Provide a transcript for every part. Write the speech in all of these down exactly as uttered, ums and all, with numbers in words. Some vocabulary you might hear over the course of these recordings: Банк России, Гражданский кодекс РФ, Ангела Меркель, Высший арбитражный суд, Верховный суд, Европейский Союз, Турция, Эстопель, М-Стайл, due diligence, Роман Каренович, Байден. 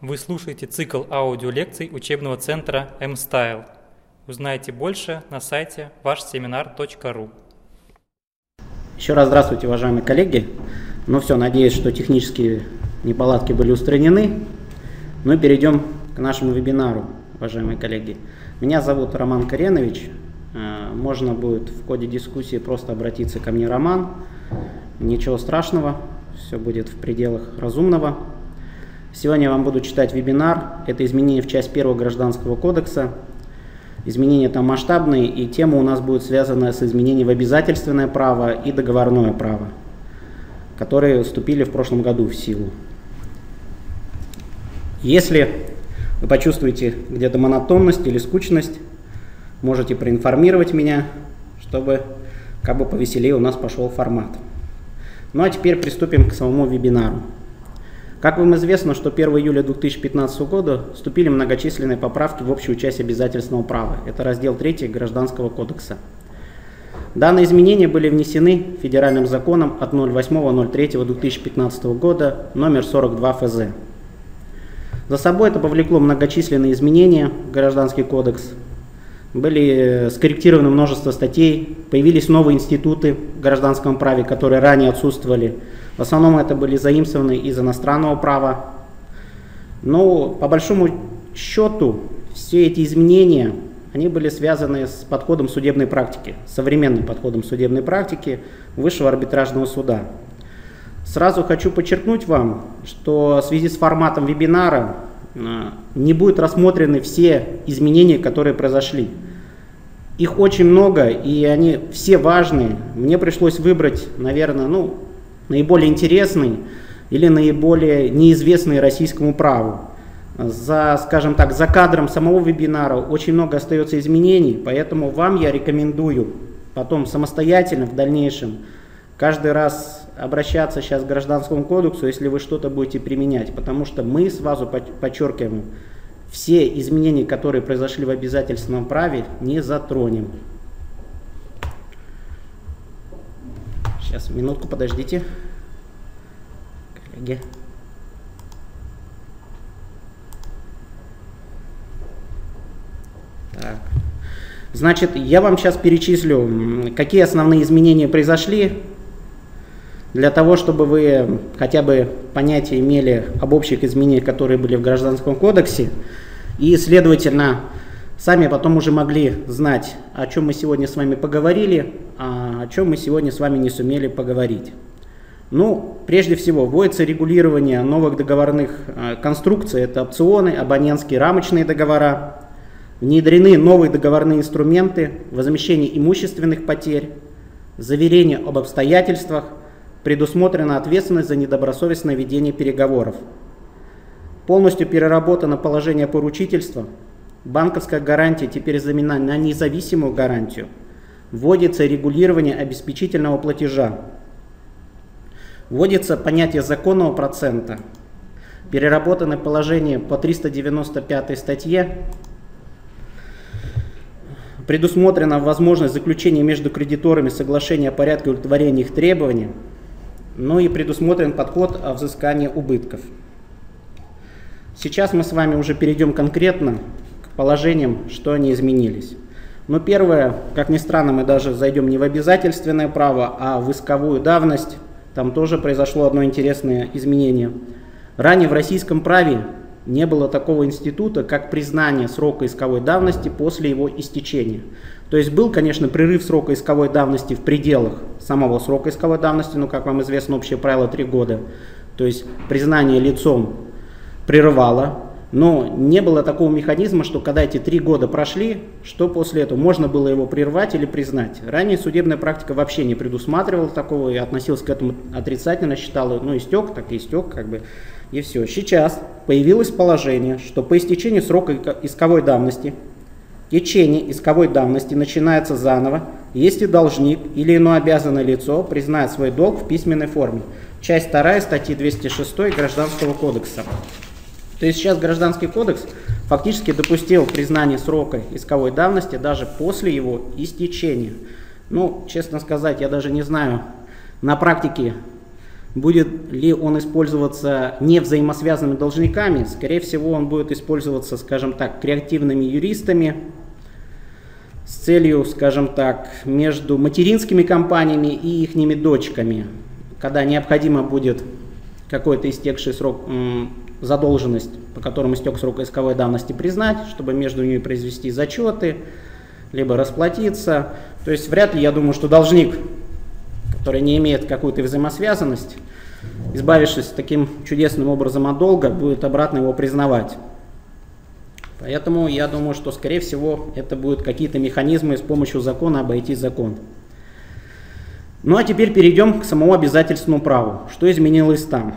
Вы слушаете цикл аудиолекций учебного центра М-Стайл. Узнайте больше на сайте ваш семинар точка ру. Еще раз здравствуйте, уважаемые коллеги. Ну все, надеюсь, что технические неполадки были устранены. Ну и перейдем к нашему вебинару, уважаемые коллеги. Меня зовут Роман Каренович. Можно будет в ходе дискуссии просто обратиться ко мне, Роман. Ничего страшного, все будет в пределах разумного. Сегодня я вам буду читать вебинар. Это изменения в часть первую Гражданского кодекса. Изменения там масштабные, и тема у нас будет связана с изменением в обязательственное право и договорное право, которые вступили в прошлом году в силу. Если вы почувствуете где-то монотонность или скучность, можете проинформировать меня, чтобы как бы повеселее у нас пошел формат. Ну а теперь приступим к самому вебинару. Как вам известно, что первого июля две тысячи пятнадцатого года вступили многочисленные поправки в общую часть обязательственного права. Это раздел третий Гражданского кодекса. Данные изменения были внесены федеральным законом от ноль восьмого ноль третьего две тысячи пятнадцатого года номер сорок два эф зэ. За собой это повлекло многочисленные изменения в Гражданский кодекс. Были скорректированы множество статей, появились новые институты в гражданском праве, которые ранее отсутствовали. В основном это были заимствованы из иностранного права. Но по большому счету все эти изменения, они были связаны с подходом судебной практики, современным подходом судебной практики Высшего арбитражного суда. Сразу хочу подчеркнуть вам, что в связи с форматом вебинара не будут рассмотрены все изменения, которые произошли. Их очень много, и они все важные. Мне пришлось выбрать, наверное, ну, наиболее интересный или наиболее неизвестный российскому праву. За, скажем так, за кадром самого вебинара очень много остается изменений, поэтому вам я рекомендую потом самостоятельно в дальнейшем каждый раз обращаться сейчас к Гражданскому кодексу, если вы что-то будете применять, потому что мы сразу подчеркиваем, все изменения, которые произошли в обязательственном праве, не затронем. Сейчас, минутку, подождите, коллеги. Так. Значит, я вам сейчас перечислю, какие основные изменения произошли, для того, чтобы вы хотя бы понятие имели об общих изменениях, которые были в Гражданском кодексе, и, следовательно, сами потом уже могли знать, о чем мы сегодня с вами поговорили, а о чем мы сегодня с вами не сумели поговорить. Ну, прежде всего, вводится регулирование новых договорных конструкций, это опционы, абонентские рамочные договора, внедрены новые договорные инструменты, возмещение имущественных потерь, заверение об обстоятельствах, предусмотрена ответственность за недобросовестное ведение переговоров. Полностью переработано положение поручительства. Банковская гарантия теперь заменена на независимую гарантию. Вводится регулирование обеспечительного платежа. Вводится понятие законного процента. Переработано положение по триста девяносто пятой статье. Предусмотрена возможность заключения между кредиторами соглашения о порядке удовлетворения их требований. Ну и предусмотрен подход о взыскании убытков. Сейчас мы с вами уже перейдем конкретно к положениям, что они изменились. Но первое, как ни странно, мы даже зайдем не в обязательственное право, а в исковую давность. Там тоже произошло одно интересное изменение. Ранее в российском праве не было такого института, как признание срока исковой давности после его истечения. То есть был, конечно, прерыв срока исковой давности в пределах самого срока исковой давности, но, как вам известно, общее правило три года. То есть признание лицом прерывало, но не было такого механизма, что когда эти три года прошли, что после этого можно было его прервать или признать. Ранее судебная практика вообще не предусматривала такого и относилась к этому отрицательно, считала, ну, истек, так и истек, как бы, и все. Сейчас появилось положение, что по истечению срока исковой давности, течение исковой давности начинается заново, если должник или иное обязанное лицо признает свой долг в письменной форме. Часть вторая статьи двести шесть Гражданского кодекса. То есть сейчас Гражданский кодекс фактически допустил признание срока исковой давности даже после его истечения. Ну, честно сказать, я даже не знаю на практике, Будет ли он использоваться невзаимосвязанными должниками? Скорее всего, он будет использоваться, скажем так, креативными юристами с целью, скажем так, между материнскими компаниями и ихними дочками, когда необходимо будет какой-то истекший срок, задолженность, по которому истек срок исковой давности, признать, чтобы между ними произвести зачеты, либо расплатиться. То есть вряд ли, я думаю, что должник, который не имеет какую-то взаимосвязанность, избавившись таким чудесным образом от долга, будет обратно его признавать. Поэтому я думаю, что, скорее всего, это будут какие-то механизмы с помощью закона обойти закон. Ну а теперь перейдем к самому обязательственному праву. Что изменилось там?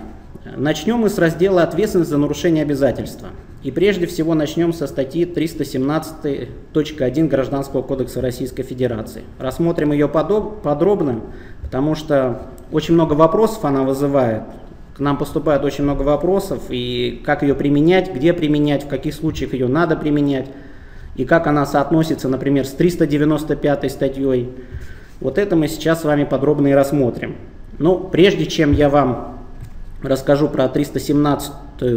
Начнем мы с раздела «Ответственность за нарушение обязательства». И прежде всего начнем со статьи триста семнадцать точка один Гражданского кодекса Российской Федерации. Рассмотрим ее подробно, потому что очень много вопросов она вызывает. К нам поступает очень много вопросов, и как ее применять, где применять, в каких случаях ее надо применять, и как она соотносится, например, с триста девяносто пятой статьей. Вот это мы сейчас с вами подробно и рассмотрим. Но прежде чем я вам расскажу про триста семнадцать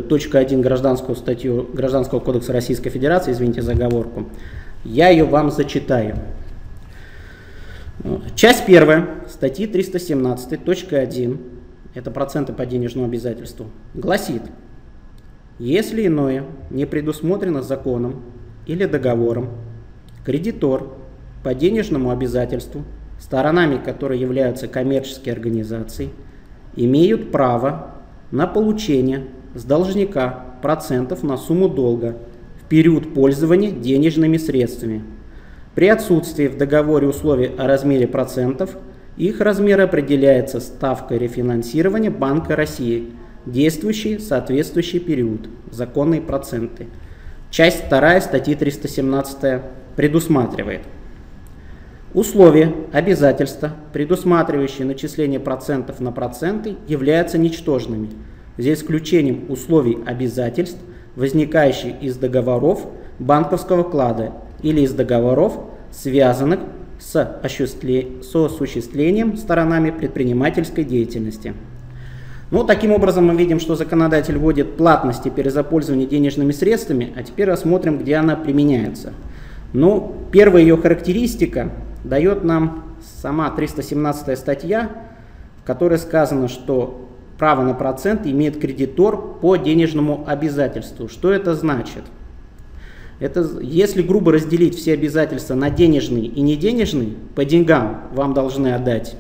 точка один гражданскую статью Гражданского кодекса Российской Федерации, извините за оговорку, я ее вам зачитаю. Часть первая статьи триста семнадцать точка один, это проценты по денежному обязательству, гласит: если иное не предусмотрено законом или договором, кредитор по денежному обязательству, сторонами которой являются коммерческие организации, имеют право на получение с должника процентов на сумму долга в период пользования денежными средствами. При отсутствии в договоре условий о размере процентов, их размер определяется ставкой рефинансирования Банка России, действующей соответствующий период, законные проценты. Часть вторая статьи триста семнадцать предусматривает: условия обязательства, предусматривающие начисление процентов на проценты, являются ничтожными, за исключением условий обязательств, возникающих из договоров банковского вклада или из договоров, связанных с осуществлением сторонами предпринимательской деятельности. Ну, таким образом мы видим, что законодатель вводит платности перезапользования денежными средствами, а теперь рассмотрим, где она применяется. Ну, первая ее характеристика дает нам сама триста семнадцатая статья, в которой сказано, что право на процент имеет кредитор по денежному обязательству. Что это значит? Это если грубо разделить все обязательства на денежные и неденежные, по деньгам вам должны отдать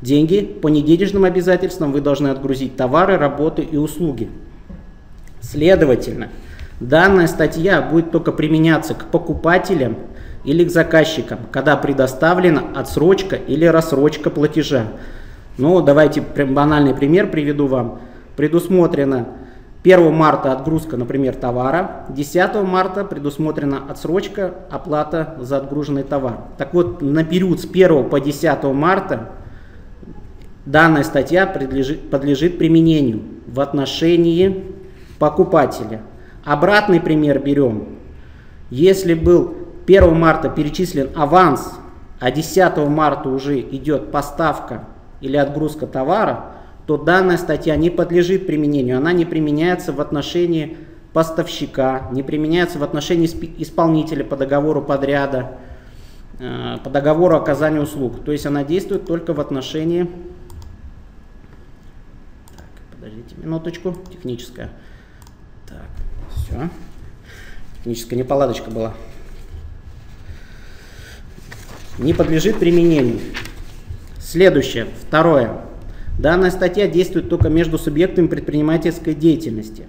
деньги, по неденежным обязательствам вы должны отгрузить товары, работы и услуги. Следовательно, данная статья будет только применяться к покупателям или к заказчикам, когда предоставлена отсрочка или рассрочка платежа. Ну, давайте прям банальный пример приведу вам. Предусмотрено первого марта отгрузка, например, товара, десятого марта предусмотрена отсрочка, оплата за отгруженный товар. Так вот, на период с первого по десятое марта данная статья подлежит, подлежит применению в отношении покупателя. Обратный пример берем. Если был первого марта перечислен аванс, а десятого марта уже идет поставка или отгрузка товара, то данная статья не подлежит применению. Она не применяется в отношении поставщика, не применяется в отношении исполнителя по договору подряда, по договору оказания услуг. То есть она действует только в отношении... Так, подождите минуточку, техническая. Так, все. Техническая неполадочка была. Не подлежит применению. Следующее, второе. Данная статья действует только между субъектами предпринимательской деятельности.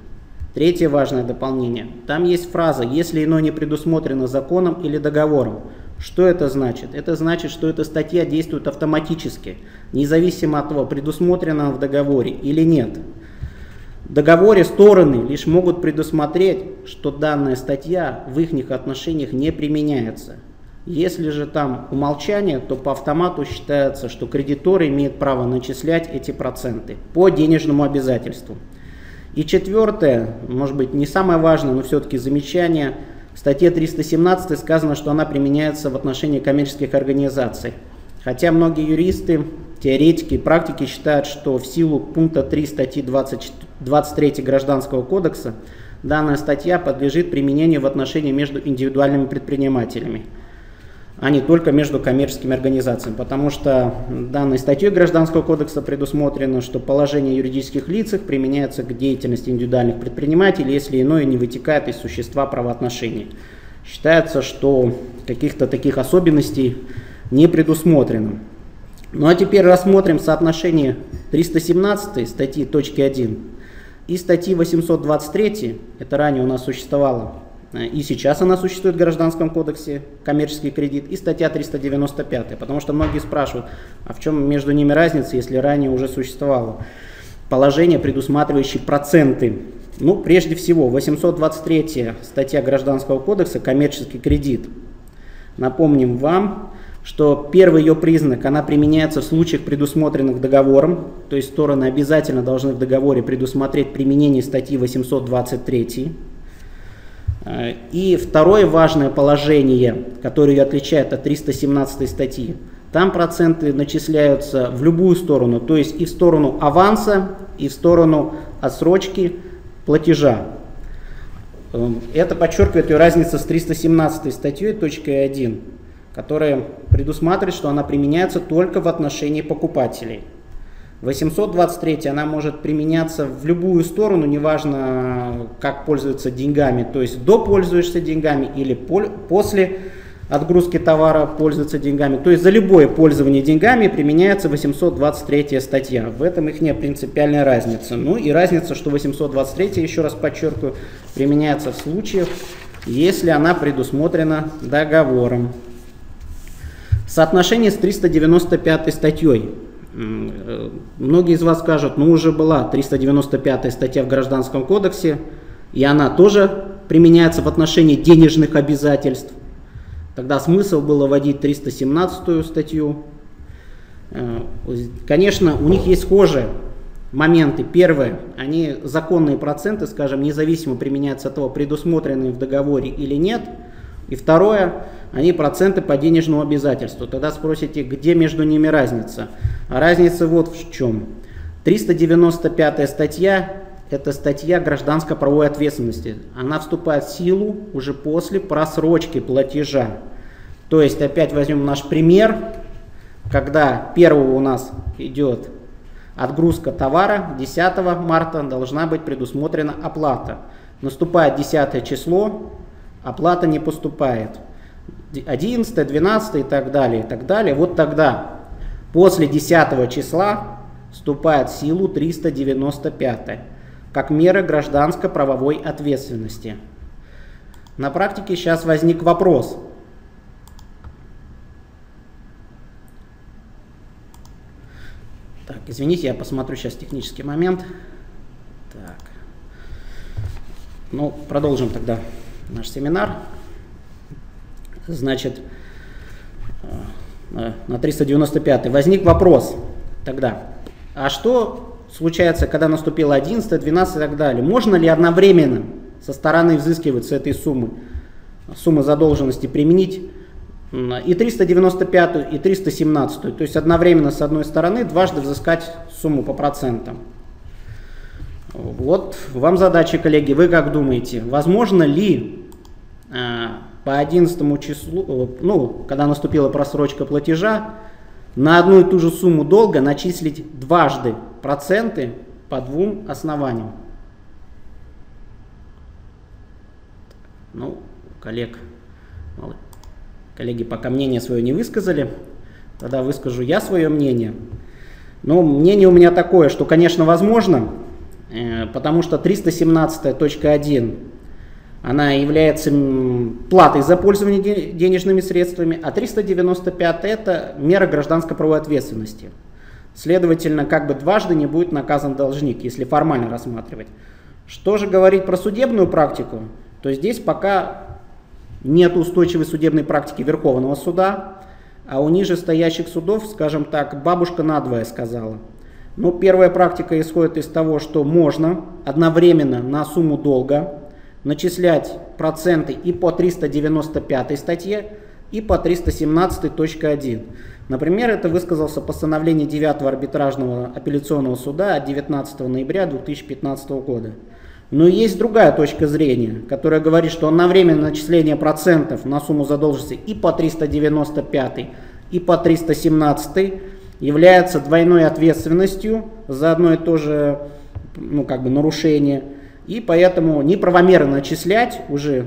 Третье важное дополнение. Там есть фраза «если иное не предусмотрено законом или договором». Что это значит? Это значит, что эта статья действует автоматически, независимо от того, предусмотрена она в договоре или нет. В договоре стороны лишь могут предусмотреть, что данная статья в их отношениях не применяется. Если же там умолчание, то по автомату считается, что кредитор имеет право начислять эти проценты по денежному обязательству. И четвертое, может быть, не самое важное, но все-таки замечание. В статье триста семнадцать сказано, что она применяется в отношении коммерческих организаций. Хотя многие юристы Теоретики и практики считают, что в силу пункта три статьи двадцать три Гражданского кодекса данная статья подлежит применению в отношении между индивидуальными предпринимателями, а не только между коммерческими организациями, потому что данной статьей Гражданского кодекса предусмотрено, что положение юридических лиц применяется к деятельности индивидуальных предпринимателей, если иное не вытекает из существа правоотношений. Считается, что каких-то таких особенностей не предусмотрено. Ну а теперь рассмотрим соотношение триста семнадцатой статьи точки один и статьи восемьсот двадцать три, это ранее у нас существовало, и сейчас она существует в Гражданском кодексе, коммерческий кредит, и статья триста девяносто пять, потому что многие спрашивают, а в чем между ними разница, если ранее уже существовало положение, предусматривающее проценты. Ну, прежде всего, восемьсот двадцать три статья Гражданского кодекса, коммерческий кредит. Напомним вам, что первый ее признак, она применяется в случаях, предусмотренных договором, то есть стороны обязательно должны в договоре предусмотреть применение статьи восемьсот двадцать три. И второе важное положение, которое ее отличает от триста семнадцатой статьи, там проценты начисляются в любую сторону, то есть и в сторону аванса, и в сторону отсрочки платежа. Это подчеркивает ее разницу с триста семнадцатой статьей точкой один, которая предусматривает, что она применяется только в отношении покупателей. восемьсот двадцать три она может применяться в любую сторону, неважно, как пользуются деньгами, то есть до пользуешься деньгами или после отгрузки товара пользуются деньгами. То есть за любое пользование деньгами применяется восемьсот двадцать три статья. В этом их не принципиальная разница. Ну и разница, что восемьсот двадцать три, еще раз подчеркиваю, применяется в случаях, если она предусмотрена договором. Соотношение с триста девяносто пятой статьей. Многие из вас скажут, ну уже была триста девяносто пятая статья в Гражданском кодексе, и она тоже применяется в отношении денежных обязательств. Тогда смысл было вводить триста семнадцатую статью. Конечно, у них есть схожие моменты. Первое, они законные проценты, скажем, независимо применяются от того, предусмотрены в договоре или нет. И второе, они проценты по денежному обязательству. Тогда спросите, где между ними разница? А разница вот в чем. триста девяносто пятая статья – это статья гражданско-правовой ответственности. Она вступает в силу уже после просрочки платежа. То есть опять возьмем наш пример, когда первого у нас идет отгрузка товара, десятого марта должна быть предусмотрена оплата. Наступает десятое число. Оплата не поступает. одиннадцатое, двенадцатое и так далее, и так далее. Вот тогда, после десятого числа, вступает в силу триста девяносто пять, как мера гражданско-правовой ответственности. На практике сейчас возник вопрос. Так, извините, я посмотрю сейчас технический момент. Так. Ну, продолжим тогда наш семинар. Значит, на триста девяносто пятой возник вопрос тогда, а что случается, когда наступило одиннадцатое, двенадцатое и так далее? Можно ли одновременно со стороны взыскивать с этой суммы, суммы задолженности, применить и триста девяносто пятую, и триста семнадцатую, то есть одновременно с одной стороны дважды взыскать сумму по процентам? Вот вам задача, коллеги, вы как думаете, возможно ли по одиннадцатому числу, ну, когда наступила просрочка платежа, на одну и ту же сумму долга начислить дважды проценты по двум основаниям? Ну, коллег, коллеги пока мнение свое не высказали, тогда выскажу я свое мнение. Но мнение у меня такое, что, конечно, возможно, потому что триста семнадцатая точка один она является платой за пользование денежными средствами, а триста девяносто пятая это мера гражданско-правовой ответственности. Следовательно, как бы дважды не будет наказан должник, если формально рассматривать. Что же говорить про судебную практику, то здесь пока нет устойчивой судебной практики Верховного суда, а у нижестоящих судов, скажем так, бабушка надвое сказала. Но первая практика исходит из того, что можно одновременно на сумму долга начислять проценты и по триста девяносто пятой статье, и по триста семнадцатой точка один. Например, это высказался постановление девятого арбитражного апелляционного суда от девятнадцатого ноября две тысячи пятнадцатого года. Но есть другая точка зрения, которая говорит, что на время начисления процентов на сумму задолженности и по триста девяносто пятой, и по триста семнадцатой является двойной ответственностью за одно и то же, ну, как бы, нарушение. И поэтому неправомерно начислять уже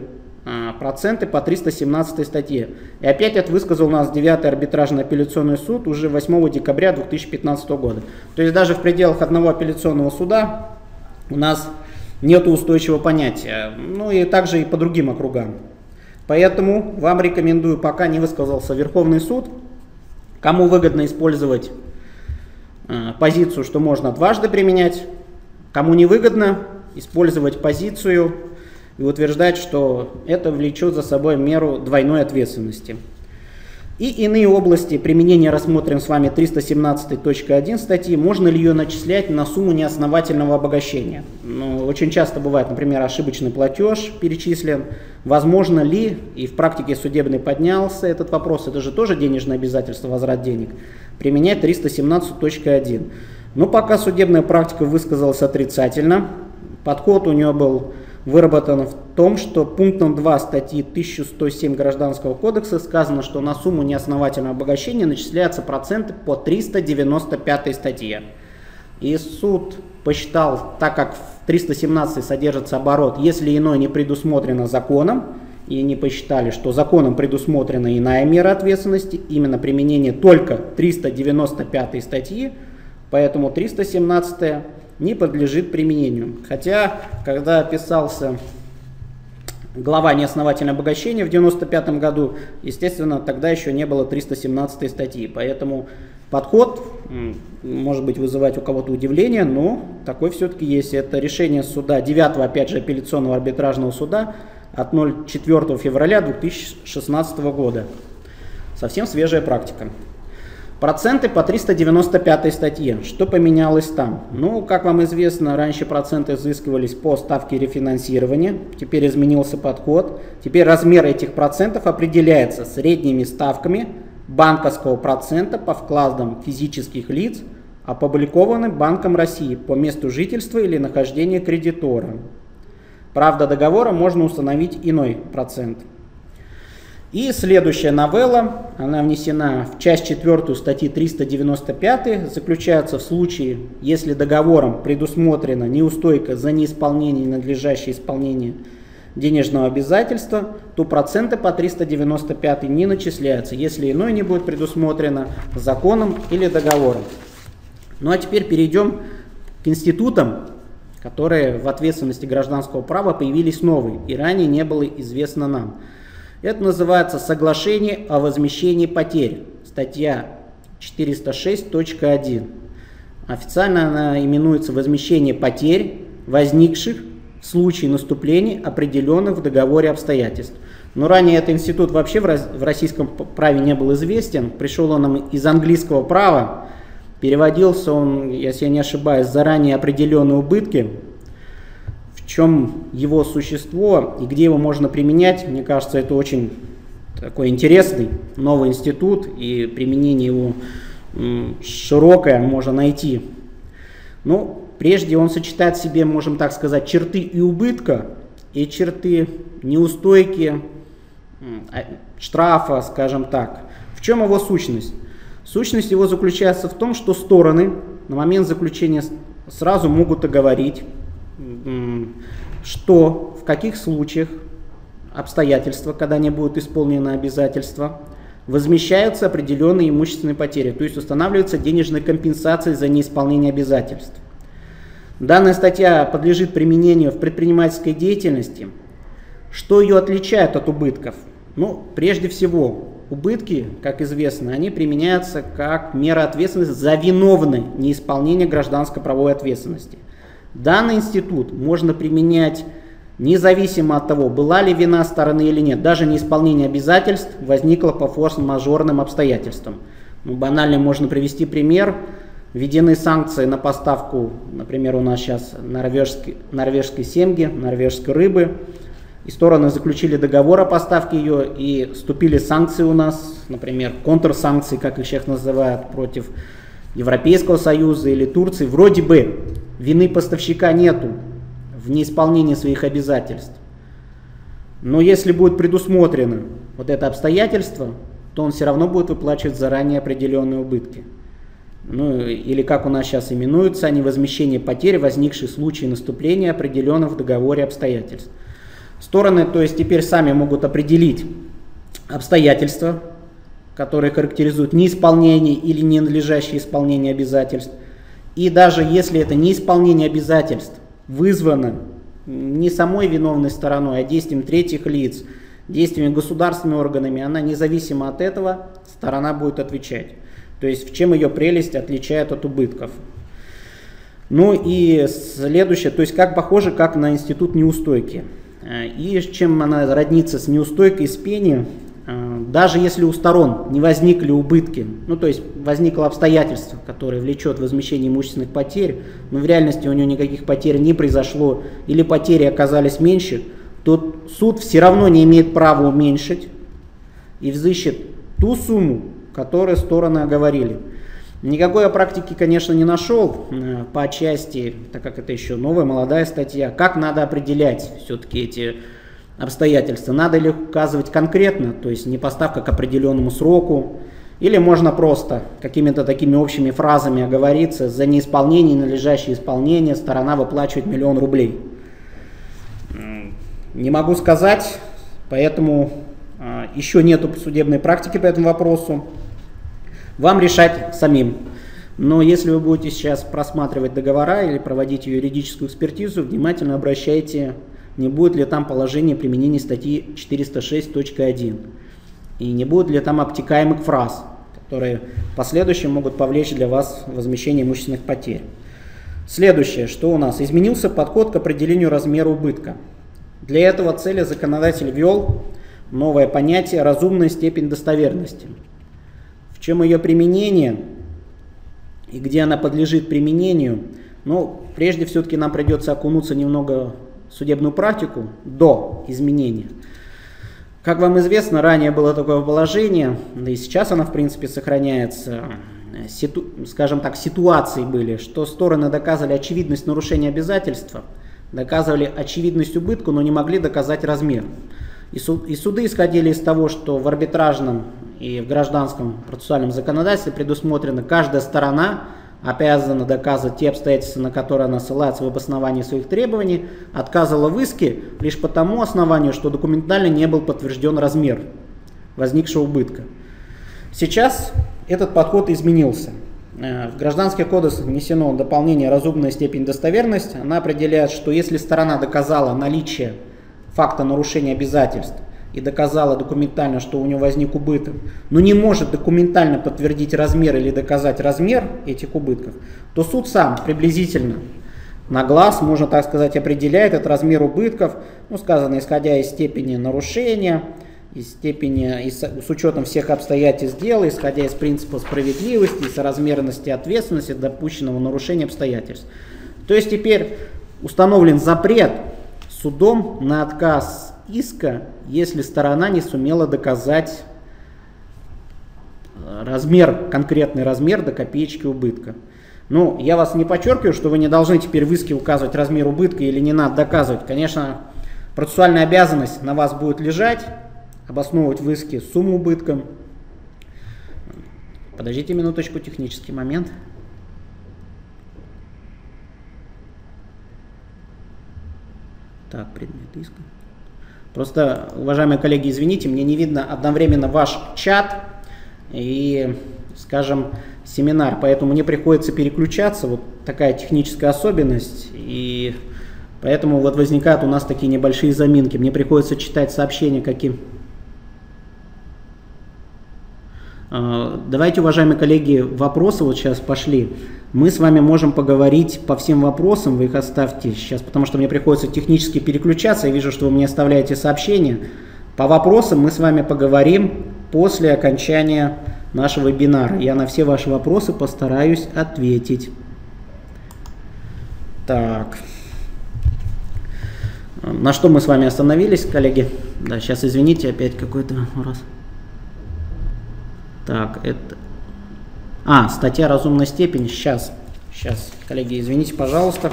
проценты по триста семнадцатой статье. И опять это высказал у нас девятый арбитражный апелляционный суд уже восьмого декабря две тысячи пятнадцатого года. То есть даже в пределах одного апелляционного суда у нас нет устойчивого понятия. Ну и также и по другим округам. Поэтому вам рекомендую, пока не высказался Верховный суд, кому выгодно использовать э, позицию, что можно дважды применять, кому невыгодно использовать позицию и утверждать, что это влечет за собой меру двойной ответственности. И иные области применения рассмотрим с вами триста семнадцать точка один статьи. Можно ли ее начислять на сумму неосновательного обогащения? Ну, очень часто бывает, например, ошибочный платеж перечислен. Возможно ли, и в практике судебной поднялся этот вопрос, это же тоже денежное обязательство, возврат денег, применять триста семнадцать точка один. Но пока судебная практика высказалась отрицательно, подход у нее был выработан в том, что пунктом два статьи тысяча сто семь Гражданского кодекса сказано, что на сумму неосновательного обогащения начисляются проценты по триста девяносто пятой статье. И суд посчитал, так как в триста семнадцатой содержится оборот, если иное не предусмотрено законом, и не посчитали, что законом предусмотрена иная мера ответственности, именно применение только триста девяносто пятой статьи, поэтому триста семнадцатая не подлежит применению. Хотя, когда писался глава неосновательного обогащения в девяносто пятом году, естественно, тогда еще не было триста семнадцатой статьи. Поэтому подход может быть вызывать у кого-то удивление, но такой все-таки есть. Это решение суда девятого, опять же, апелляционного арбитражного суда от четвёртого февраля две тысячи шестнадцатого года. Совсем свежая практика. Проценты по триста девяносто пятой статье. Что поменялось там? Ну, как вам известно, раньше проценты взыскивались по ставке рефинансирования. Теперь изменился подход. Теперь размер этих процентов определяется средними ставками банковского процента по вкладам физических лиц, опубликованным Банком России по месту жительства или нахождения кредитора. Правда, договором можно установить иной процент. И следующая новелла, она внесена в часть четвёртую статьи триста девяносто пятой, заключается в случае, если договором предусмотрена неустойка за неисполнение и надлежащее исполнение денежного обязательства, то проценты по триста девяносто пятой не начисляются, если иное не будет предусмотрено законом или договором. Ну а теперь перейдем к институтам, которые в ответственности гражданского права появились новые и ранее не было известно нам. Это называется соглашение о возмещении потерь, статья четыреста шесть точка один. Официально она именуется возмещение потерь, возникших в случае наступления определенных в договоре обстоятельств. Но ранее этот институт вообще в российском праве не был известен. Пришел он нам из английского права, переводился он, если я не ошибаюсь, заранее определенные убытки. В чем его существо и где его можно применять, мне кажется, это очень такой интересный новый институт, и применение его широкое можно найти. Но прежде он сочетает в себе, можем так сказать, черты и убытка, и черты неустойки, штрафа, скажем так. В чем его сущность? Сущность его заключается в том, что стороны на момент заключения сразу могут договорить, что, в каких случаях обстоятельства, когда не будут исполнены обязательства, возмещаются определенные имущественные потери, то есть устанавливаются денежные компенсации за неисполнение обязательств. Данная статья подлежит применению в предпринимательской деятельности. Что ее отличает от убытков? Ну, прежде всего, убытки, как известно, они применяются как мера ответственности за виновное неисполнение гражданско-правовой ответственности. Данный институт можно применять независимо от того, была ли вина стороны или нет. Даже неисполнение обязательств возникло по форс-мажорным обстоятельствам. Ну, банально можно привести пример. Введены санкции на поставку, например, у нас сейчас норвежской, норвежской семги, норвежской рыбы. и стороны заключили договор о поставке ее, и вступили санкции у нас, например, контрсанкции, как их сейчас называют, против Европейского Союза или Турции. Вроде бы вины поставщика нету в неисполнении своих обязательств. Но если будет предусмотрено вот это обстоятельство, то он все равно будет выплачивать заранее определенные убытки. Ну, или как у нас сейчас именуются, они возмещение потерь, возникших в случае наступления определенных в договоре обстоятельств. Стороны, то есть, теперь сами могут определить обстоятельства, которые характеризуют неисполнение или ненадлежащее исполнение обязательств. И даже если это неисполнение обязательств вызвано не самой виновной стороной, а действием третьих лиц, действиями государственными органами, она независимо от этого сторона будет отвечать. То есть в чем ее прелесть отличает от убытков. Ну и следующее, то есть как похоже, как на институт неустойки. И чем она роднится с неустойкой с пени, даже если у сторон не возникли убытки, ну то есть возникло обстоятельство, которое влечет возмещение имущественных потерь, но в реальности у нее никаких потерь не произошло или потери оказались меньше, то суд все равно не имеет права уменьшить и взыщет ту сумму, которую стороны оговорили. Никакой я практики, конечно, не нашел по части, так как это еще новая, молодая статья, как надо определять все-таки эти обстоятельства. Надо ли указывать конкретно, то есть не поставка к определенному сроку, или можно просто какими-то такими общими фразами оговориться: за неисполнение, ненадлежащее исполнение сторона выплачивает миллион рублей. Не могу сказать, поэтому еще нету судебной практики по этому вопросу. Вам решать самим. Но если вы будете сейчас просматривать договора или проводить юридическую экспертизу, внимательно обращайте, не будет ли там положение применения статьи четыреста шесть точка один. И не будет ли там обтекаемых фраз, которые в последующем могут повлечь для вас возмещение имущественных потерь. Следующее, что у нас. Изменился подход к определению размера убытка. Для этого цели законодатель ввел новое понятие «разумная степень достоверности». Чем ее применение и где она подлежит применению, ну, прежде все-таки нам придется окунуться немного в судебную практику до изменения. Как вам известно, ранее было такое положение, да и сейчас оно, в принципе, сохраняется, ситу, скажем так, ситуации были, что стороны доказывали очевидность нарушения обязательства, доказывали очевидность убытку, но не могли доказать размер. И, суд, и суды исходили из того, что в арбитражном и в гражданском процессуальном законодательстве предусмотрено, каждая сторона обязана доказывать те обстоятельства, на которые она ссылается в обосновании своих требований, отказывала в иске лишь по тому основанию, что документально не был подтвержден размер возникшего убытка. Сейчас этот подход изменился. В Гражданский кодекс внесено дополнение «разумная степень достоверности». Она определяет, что если сторона доказала наличие факта нарушения обязательств и доказала документально, что у него возник убыток, но не может документально подтвердить размер или доказать размер этих убытков, то суд сам приблизительно на глаз, можно так сказать, определяет этот размер убытков, ну, сказано, исходя из степени нарушения, из степени, из, с учетом всех обстоятельств дела, исходя из принципа справедливости и соразмерности ответственности допущенного нарушения обстоятельств. То есть теперь установлен запрет судом на отказ иска, если сторона не сумела доказать размер, конкретный размер до копеечки убытка. Ну, я вас не подчеркиваю, что вы не должны теперь в иске указывать размер убытка или не надо доказывать. Конечно, процессуальная обязанность на вас будет лежать, обосновывать в иске сумму убытка. Подождите минуточку, технический момент. Так, предмет иска. Просто, уважаемые коллеги, извините, мне не видно одновременно ваш чат и, скажем, семинар, поэтому мне приходится переключаться, вот такая техническая особенность, и поэтому вот возникают у нас такие небольшие заминки, мне приходится читать сообщения какие. Давайте, уважаемые коллеги, вопросы вот сейчас пошли. Мы с вами можем поговорить по всем вопросам, вы их оставьте сейчас, потому что мне приходится технически переключаться, я вижу, что вы мне оставляете сообщения. По вопросам мы с вами поговорим после окончания нашего вебинара. Я на все ваши вопросы постараюсь ответить. Так. На что мы с вами остановились, коллеги? Да, сейчас, извините, опять какой-то раз. Так, это... А, статья разумной степени. Сейчас, сейчас, коллеги, извините, пожалуйста.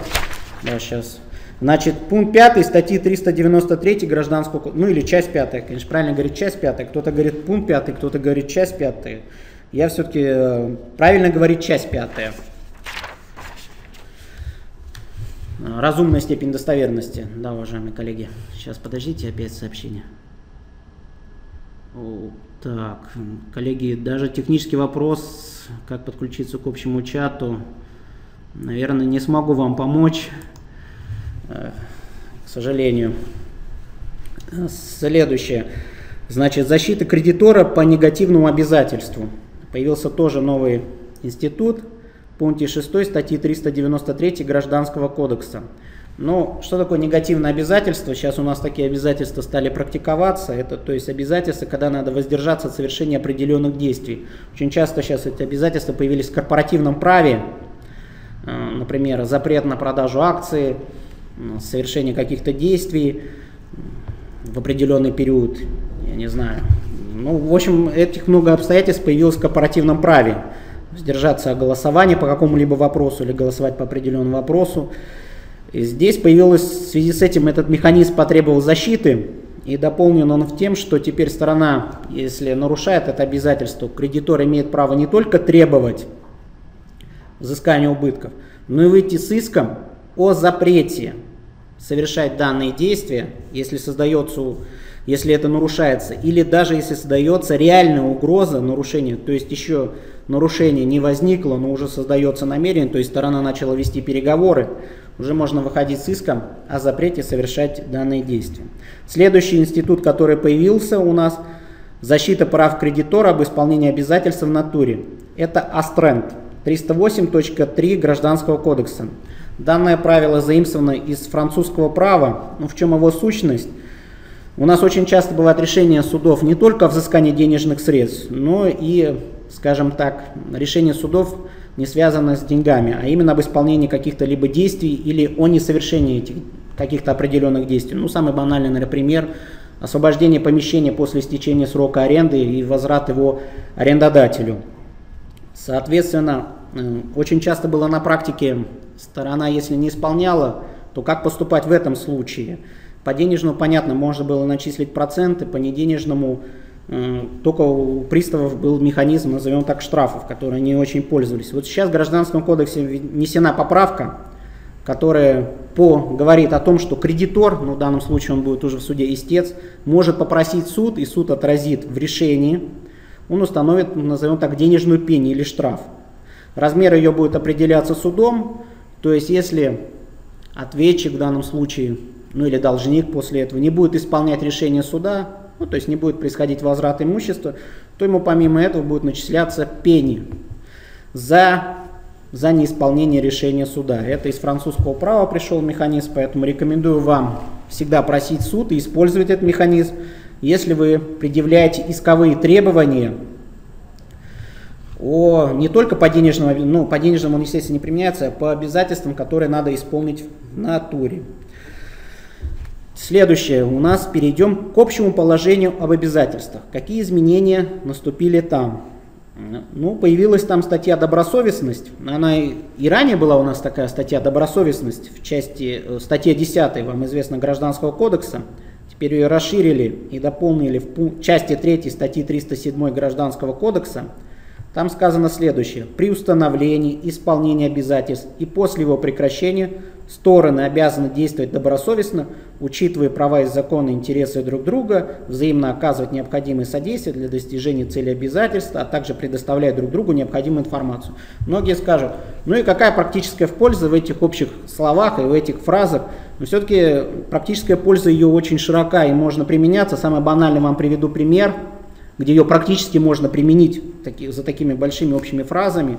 Да, сейчас. Значит, пункт пятый статьи триста девяносто три Гражданского кодекса, ну или часть пятая, конечно, правильно говорит часть пятая, кто-то говорит пункт пятый, кто-то говорит часть пятая. Я все-таки э, правильно говорит часть пятая. Разумная степень достоверности, да, уважаемые коллеги. Сейчас, подождите, опять сообщение. О, так, коллеги, даже технический вопрос, как подключиться к общему чату, наверное, не смогу вам помочь. К сожалению. Следующее. Значит, защита кредитора по негативному обязательству. Появился тоже новый институт в пункте шестом статьи триста девяносто три Гражданского кодекса. Ну, что такое негативное обязательство? Сейчас у нас такие обязательства стали практиковаться. Это, то есть, обязательства, когда надо воздержаться от совершения определенных действий. Очень часто сейчас эти обязательства появились в корпоративном праве. Например, запрет на продажу акций, совершение каких-то действий в определенный период, я не знаю. Ну, в общем, этих много обстоятельств появилось в корпоративном праве. Сдержаться о голосовании по какому-либо вопросу или голосовать по определенному вопросу. И здесь появилось, в связи с этим, этот механизм потребовал защиты. И дополнен он тем, что теперь сторона, если нарушает это обязательство, кредитор имеет право не только требовать взыскания убытков, но и выйти с иском о запрете совершать данные действия, если создается, если это нарушается, или даже если создается реальная угроза нарушения, то есть еще нарушение не возникло, но уже создается намерение, то есть сторона начала вести переговоры, уже можно выходить с иском о запрете совершать данные действия. Следующий институт, который появился у нас, защита прав кредитора об исполнении обязательств в натуре. Это АСТРЕНД триста восемь точка три Гражданского кодекса. Данное правило заимствовано из французского права. Ну, в чем его сущность? У нас очень часто бывают решения судов не только о взыскании денежных средств, но и, скажем так, решения судов не связаны с деньгами, а именно об исполнении каких-то либо действий или о несовершении этих каких-то определенных действий. Ну, самый банальный, например, пример – освобождение помещения после истечения срока аренды и возврат его арендодателю. Соответственно, очень часто было на практике, сторона, если не исполняла, то как поступать в этом случае? По денежному, понятно, можно было начислить проценты, по неденежному э, только у приставов был механизм, назовем так, штрафов, которые они очень пользовались. Вот сейчас в Гражданском кодексе внесена поправка, которая по, говорит о том, что кредитор, ну, в данном случае он будет уже в суде истец, может попросить суд, и суд отразит в решении, он установит, назовем так, денежную пени или штраф. Размер ее будет определяться судом, то есть если ответчик в данном случае, ну или должник после этого не будет исполнять решение суда, ну, то есть не будет происходить возврат имущества, то ему помимо этого будут начисляться пени за, за неисполнение решения суда. Это из французского права пришел механизм, поэтому рекомендую вам всегда просить суд и использовать этот механизм, если вы предъявляете исковые требования. О, не только по денежному, ну, по денежному он, естественно, не применяется, а по обязательствам, которые надо исполнить в натуре. Следующее у нас, перейдем к общему положению об обязательствах. Какие изменения наступили там? Ну, появилась там статья «Добросовестность». Она и, и ранее была у нас такая статья «Добросовестность» в части, статье десятой, вам известно, Гражданского кодекса. Теперь ее расширили и дополнили в части третьей статьи триста семь Гражданского кодекса. Там сказано следующее. При установлении исполнения обязательств и после его прекращения стороны обязаны действовать добросовестно, учитывая права и законы, интересы друг друга, взаимно оказывать необходимые содействия для достижения цели обязательства, а также предоставлять друг другу необходимую информацию. Многие скажут, ну и какая практическая польза в этих общих словах и в этих фразах? Но все-таки практическая польза ее очень широка и можно применяться. Самый банальный вам приведу пример, где ее практически можно применить за такими большими общими фразами.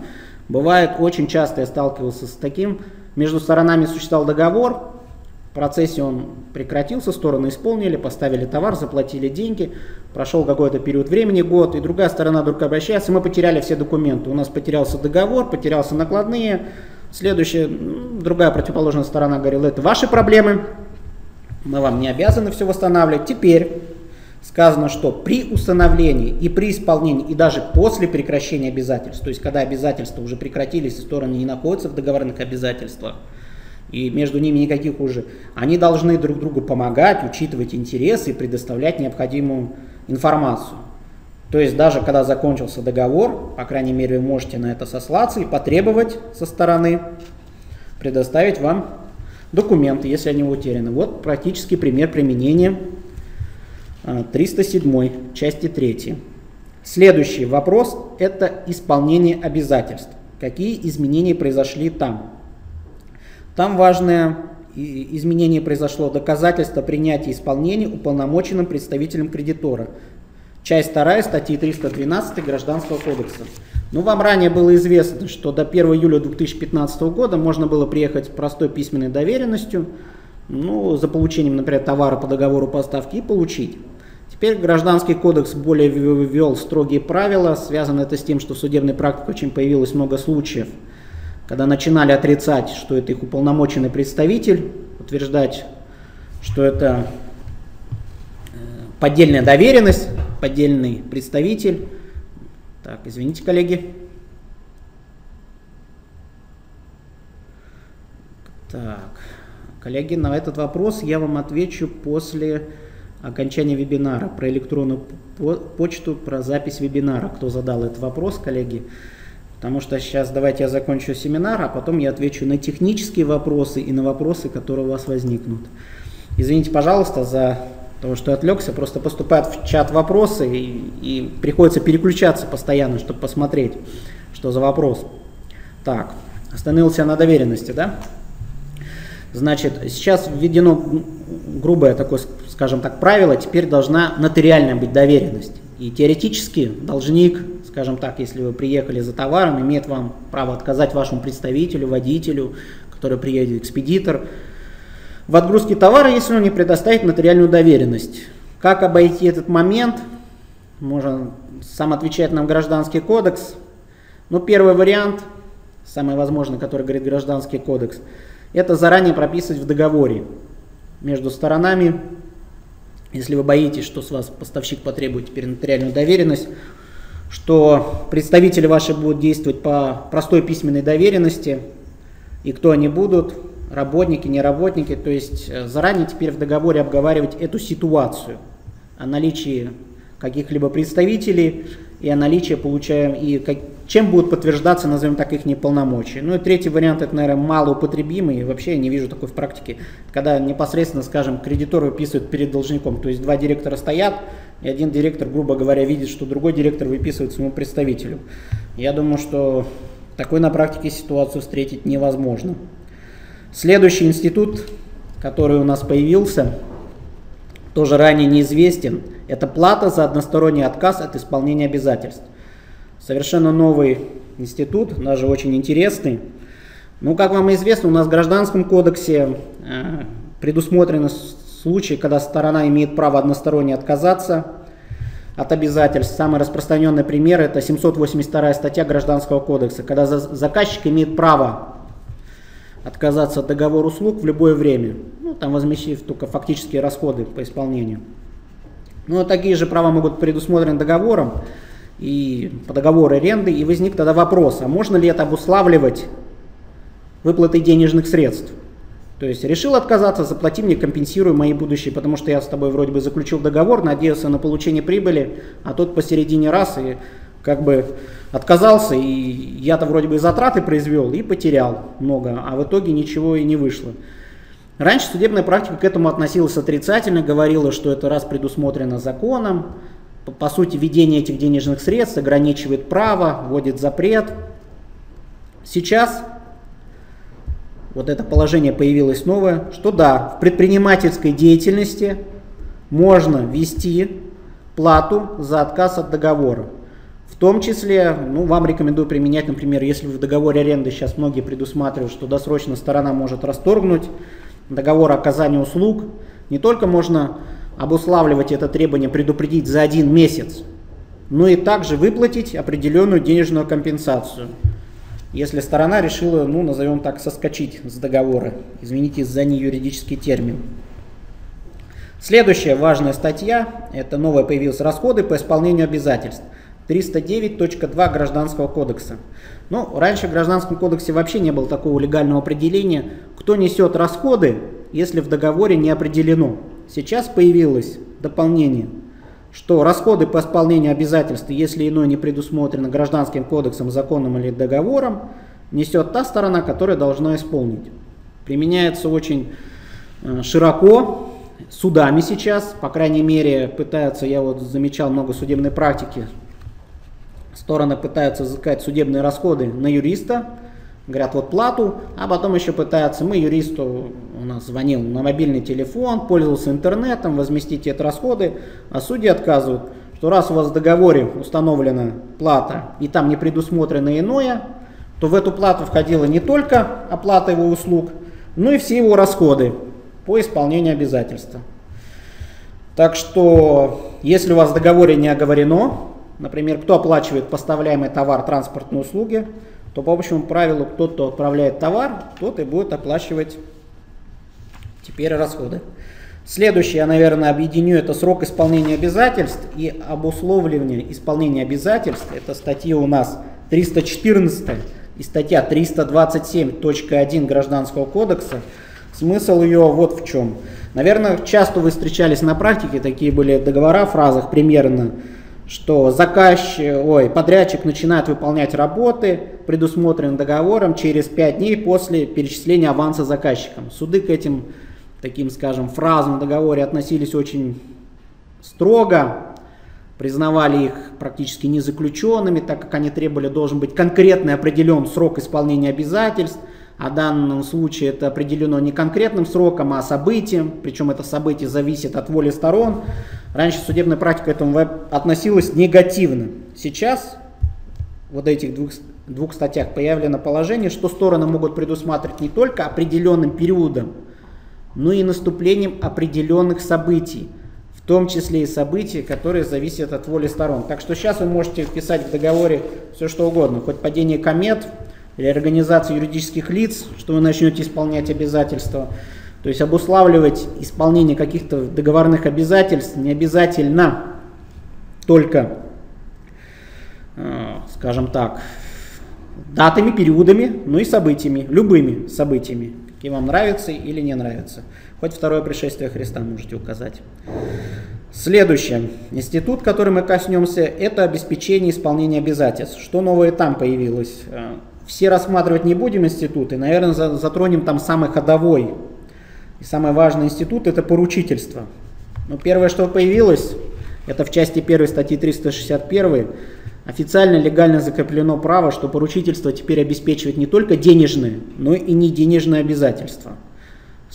Бывает, очень часто я сталкивался с таким, между сторонами существовал договор, в процессе он прекратился, стороны исполнили, поставили товар, заплатили деньги, прошел какой-то период времени, год, и другая сторона вдруг обращается, мы потеряли все документы, у нас потерялся договор, потерялся накладные, следующая, другая противоположная сторона говорила, это ваши проблемы, мы вам не обязаны все восстанавливать. Теперь сказано, что при установлении и при исполнении, и даже после прекращения обязательств, то есть когда обязательства уже прекратились и стороны не находятся в договорных обязательствах, и между ними никаких уже, они должны друг другу помогать, учитывать интересы и предоставлять необходимую информацию. То есть даже когда закончился договор, по крайней мере, вы можете на это сослаться и потребовать со стороны предоставить вам документы, если они утеряны. Вот практически пример применения триста седьмой части третьей. Следующий вопрос – это исполнение обязательств. Какие изменения произошли там? Там важное изменение произошло: доказательство принятия исполнения уполномоченным представителем кредитора. Часть вторая статьи триста тринадцать Гражданского кодекса. Ну, вам ранее было известно, что до первого июля две тысячи пятнадцатого года можно было приехать с простой письменной доверенностью, ну, за получением, например, товара по договору поставки, и получить. Теперь Гражданский кодекс более ввел строгие правила. Связано это с тем, что в судебной практике очень появилось много случаев, когда начинали отрицать, что это их уполномоченный представитель, утверждать, что это поддельная доверенность, поддельный представитель. Так, извините, коллеги. Так, коллеги, на этот вопрос я вам отвечу после окончания вебинара про электронную почту, про запись вебинара. Кто задал этот вопрос, коллеги? Потому что сейчас давайте я закончу семинар, а потом я отвечу на технические вопросы и на вопросы, которые у вас возникнут. Извините, пожалуйста, за того, что отвлекся, просто поступают в чат вопросы, и, и приходится переключаться постоянно, чтобы посмотреть, что за вопрос. Так, остановился на доверенности, да? Значит, сейчас введено грубое такое, скажем так, правило, теперь должна нотариальная быть доверенность. И теоретически должник, скажем так, если вы приехали за товаром, имеет вам право отказать вашему представителю, водителю, который приедет, экспедитор, в отгрузке товара, если он не предоставит нотариальную доверенность. Как обойти этот момент? Можно сам отвечать нам Гражданский кодекс. Но первый вариант, самый возможный, который говорит Гражданский кодекс, это заранее прописывать в договоре между сторонами. Если вы боитесь, что с вас поставщик потребует теперь нотариальную доверенность, что представители ваши будут действовать по простой письменной доверенности, и кто они будут, работники, не работники, то есть заранее теперь в договоре обговаривать эту ситуацию о наличии каких-либо представителей и о наличии получаем, и как, чем будут подтверждаться, назовем так, их неполномочия. Ну и третий вариант, это, наверное, малоупотребимый, и вообще я не вижу такой в практике, когда непосредственно, скажем, кредитор выписывает перед должником, то есть два директора стоят, и один директор, грубо говоря, видит, что другой директор выписывает своему представителю. Я думаю, что такой на практике ситуацию встретить невозможно. Следующий институт, который у нас появился, тоже ранее неизвестен, это плата за односторонний отказ от исполнения обязательств. Совершенно новый институт, даже очень интересный. Ну, как вам известно, у нас в Гражданском кодексе э, предусмотрены случаи, когда сторона имеет право односторонне отказаться от обязательств. Самый распространенный пример – это семьсот восемьдесят вторая статья Гражданского кодекса, когда за- заказчик имеет право отказаться от договора услуг в любое время, ну, там возместив только фактические расходы по исполнению. Но такие же права могут быть предусмотрены договором и по договору аренды, и возник тогда вопрос, а можно ли это обуславливать выплатой денежных средств? То есть решил отказаться, заплати мне, компенсируй мои будущие, потому что я с тобой вроде бы заключил договор, надеялся на получение прибыли, а тот посередине раз и как бы отказался, и я-то вроде бы и затраты произвел, и потерял много, а в итоге ничего и не вышло. Раньше судебная практика к этому относилась отрицательно, говорила, что это раз предусмотрено законом, по, по сути, введение этих денежных средств ограничивает право, вводит запрет. Сейчас вот это положение появилось новое, что да, в предпринимательской деятельности можно ввести плату за отказ от договора. В том числе, ну, вам рекомендую применять, например, если вы в договоре аренды, сейчас многие предусматривают, что досрочно сторона может расторгнуть договор оказания услуг, не только можно обуславливать это требование, предупредить за один месяц, но и также выплатить определенную денежную компенсацию, если сторона решила, ну, назовем так, соскочить с договора, извините за неюридический термин. Следующая важная статья, это новая появилась, расходы по исполнению обязательств. триста девять точка два Гражданского кодекса. Ну, раньше в Гражданском кодексе вообще не было такого легального определения, кто несет расходы, если в договоре не определено. Сейчас появилось дополнение, что расходы по исполнению обязательств, если иное не предусмотрено Гражданским кодексом, законом или договором, несет та сторона, которая должна исполнить. Применяется очень широко судами сейчас, по крайней мере, пытаются, я вот замечал много судебной практики, стороны пытаются взыскать судебные расходы на юриста, говорят, вот плату, а потом еще пытаются, мы юристу, у нас звонил на мобильный телефон, пользовался интернетом, возместите эти расходы, а судьи отказывают, что раз у вас в договоре установлена плата и там не предусмотрено иное, то в эту плату входила не только оплата его услуг, но и все его расходы по исполнению обязательства. Так что, если у вас в договоре не оговорено, например, кто оплачивает поставляемый товар, транспортные услуги, то по общему правилу, тот, кто отправляет товар, тот и будет оплачивать теперь расходы. Следующее, я, наверное, объединю, это срок исполнения обязательств и обусловливание исполнения обязательств. Это статьи у нас триста четырнадцать и статья триста двадцать семь точка один Гражданского кодекса. Смысл ее вот в чем. Наверное, часто вы встречались на практике, такие были договора в фразах примерно, что заказчик, ой, подрядчик начинает выполнять работы, предусмотренные договором, через пять дней после перечисления аванса заказчикам. Суды к этим, таким, скажем, фразам в договоре относились очень строго, признавали их практически незаключенными, так как они требовали, должен быть конкретный определен срок исполнения обязательств, а в данном случае это определено не конкретным сроком, а событием, причем это событие зависит от воли сторон. Раньше судебная практика к этому относилась негативно. Сейчас в вот этих двух, двух статьях появлено положение, что стороны могут предусматривать не только определенным периодом, но и наступлением определенных событий, в том числе и событий, которые зависят от воли сторон. Так что сейчас вы можете вписать в договоре все что угодно, хоть падение комет, реорганизация юридических лиц, что вы начнете исполнять обязательства. То есть обуславливать исполнение каких-то договорных обязательств не обязательно только, э, скажем так, датами, периодами, но и событиями, любыми событиями, какие вам нравятся или не нравятся. Хоть второе пришествие Христа можете указать. Следующий институт, который мы коснемся, это обеспечение исполнения обязательств. Что новое там появилось? Все рассматривать не будем институты, наверное, затронем там самый ходовой и самый важный институт, это поручительство. Но первое, что появилось, это в части первой статьи триста шестьдесят один, официально легально закреплено право, что поручительство теперь обеспечивает не только денежные, но и не денежные обязательства.